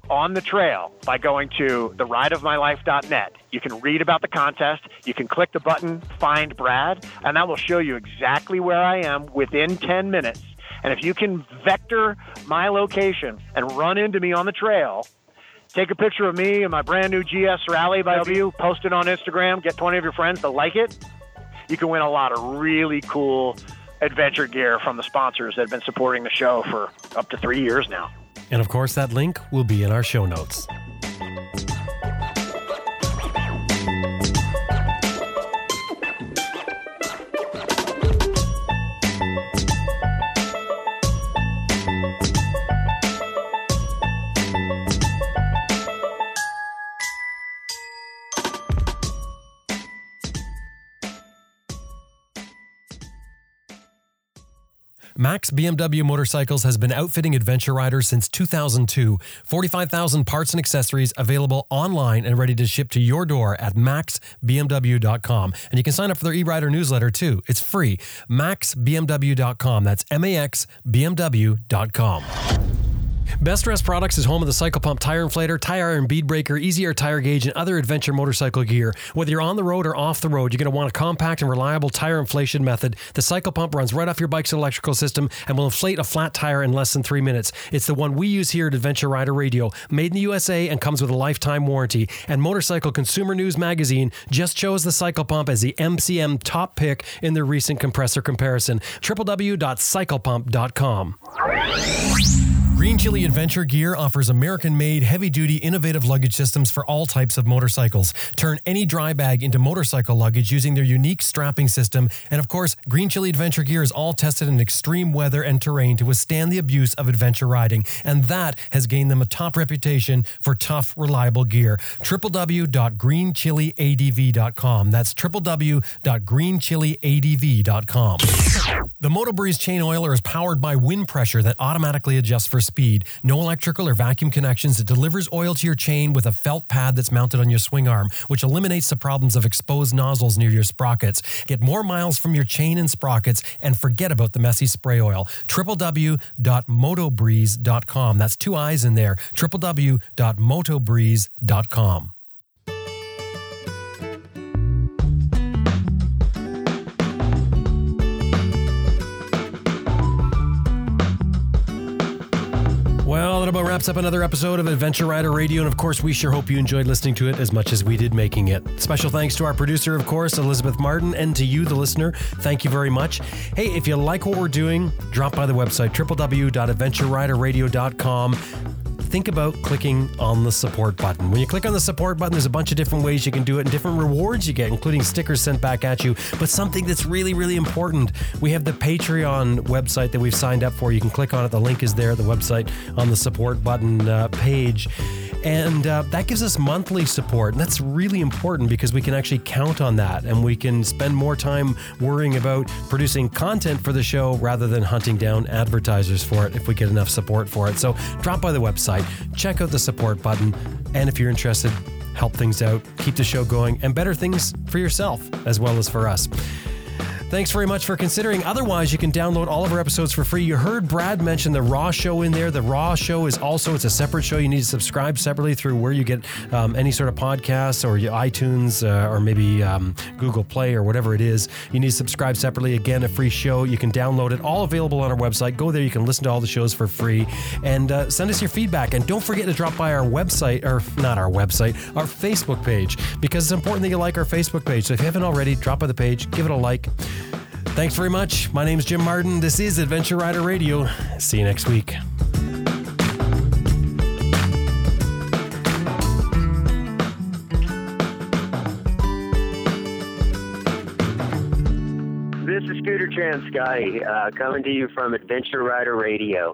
on the trail by going to the ride of my life dot net. You can read about the contest. You can click the button, Find Brad, and that will show you exactly where I am within ten minutes. And if you can vector my location and run into me on the trail, take a picture of me and my brand new G S Rally by W, post it on Instagram, get twenty of your friends to like it. You can win a lot of really cool adventure gear from the sponsors that have been supporting the show for up to three years now. And of course, that link will be in our show notes. Max B M W Motorcycles has been outfitting adventure riders since two thousand two. forty-five thousand parts and accessories available online and ready to ship to your door at max b m w dot com. And you can sign up for their e-rider newsletter too. It's free. max b m w dot com. That's M A X B M W dot com. Best Rest Products is home of the Cycle Pump Tire Inflator, Tire Iron Bead Breaker, Easy Air Tire Gauge, and other adventure motorcycle gear. Whether you're on the road or off the road, you're going to want a compact and reliable tire inflation method. The Cycle Pump runs right off your bike's electrical system and will inflate a flat tire in less than three minutes. It's the one we use here at Adventure Rider Radio, made in the U S A and comes with a lifetime warranty. And Motorcycle Consumer News Magazine just chose the Cycle Pump as the M C M top pick in their recent compressor comparison. w w w dot cycle pump dot com. Green Chili Adventure Gear offers American-made, heavy-duty, innovative luggage systems for all types of motorcycles. Turn any dry bag into motorcycle luggage using their unique strapping system. And of course, Green Chili Adventure Gear is all tested in extreme weather and terrain to withstand the abuse of adventure riding. And that has gained them a top reputation for tough, reliable gear. w w w dot green chili a d v dot com. That's w w w dot green chili a d v dot com. The Moto Breeze chain oiler is powered by wind pressure that automatically adjusts for speed. No electrical or vacuum connections. It delivers oil to your chain with a felt pad that's mounted on your swing arm, which eliminates the problems of exposed nozzles near your sprockets. Get more miles from your chain and sprockets and forget about the messy spray oil. w w w dot moto breeze dot com. That's two I's in there. w w w dot moto breeze dot com. Well, that about wraps up another episode of Adventure Rider Radio, and of course, we sure hope you enjoyed listening to it as much as we did making it. Special thanks to our producer, of course, Elizabeth Martin, and to you, the listener. Thank you very much. Hey, if you like what we're doing, drop by the website, w w w dot adventure rider radio dot com. Think about clicking on the support button. When you click on the support button, there's a bunch of different ways you can do it and different rewards you get, including stickers sent back at you. But something that's really, really important, we have the Patreon website that we've signed up for. You can click on it. The link is there, the website on the support button uh, page. And uh, that gives us monthly support. And that's really important because we can actually count on that. And we can spend more time worrying about producing content for the show rather than hunting down advertisers for it if we get enough support for it. So drop by the website, check out the support button. And if you're interested, help things out, keep the show going, and better things for yourself as well as for us. Thanks very much for considering. Otherwise, you can download all of our episodes for free. You heard Brad mention the Raw Show in there. The Raw Show is also, it's a separate show. You need to subscribe separately through where you get um, any sort of podcasts or your iTunes uh, or maybe um, Google Play or whatever it is. You need to subscribe separately. Again, a free show. You can download it. All available on our website. Go there. You can listen to all the shows for free. And uh, send us your feedback. And don't forget to drop by our website, or not our website, our Facebook page, because it's important that you like our Facebook page. So if you haven't already, drop by the page. Give it a like. Thanks very much. My name's Jim Martin. This is Adventure Rider Radio. See you next week. This is Scooter Trans Guy uh, coming to you from Adventure Rider Radio.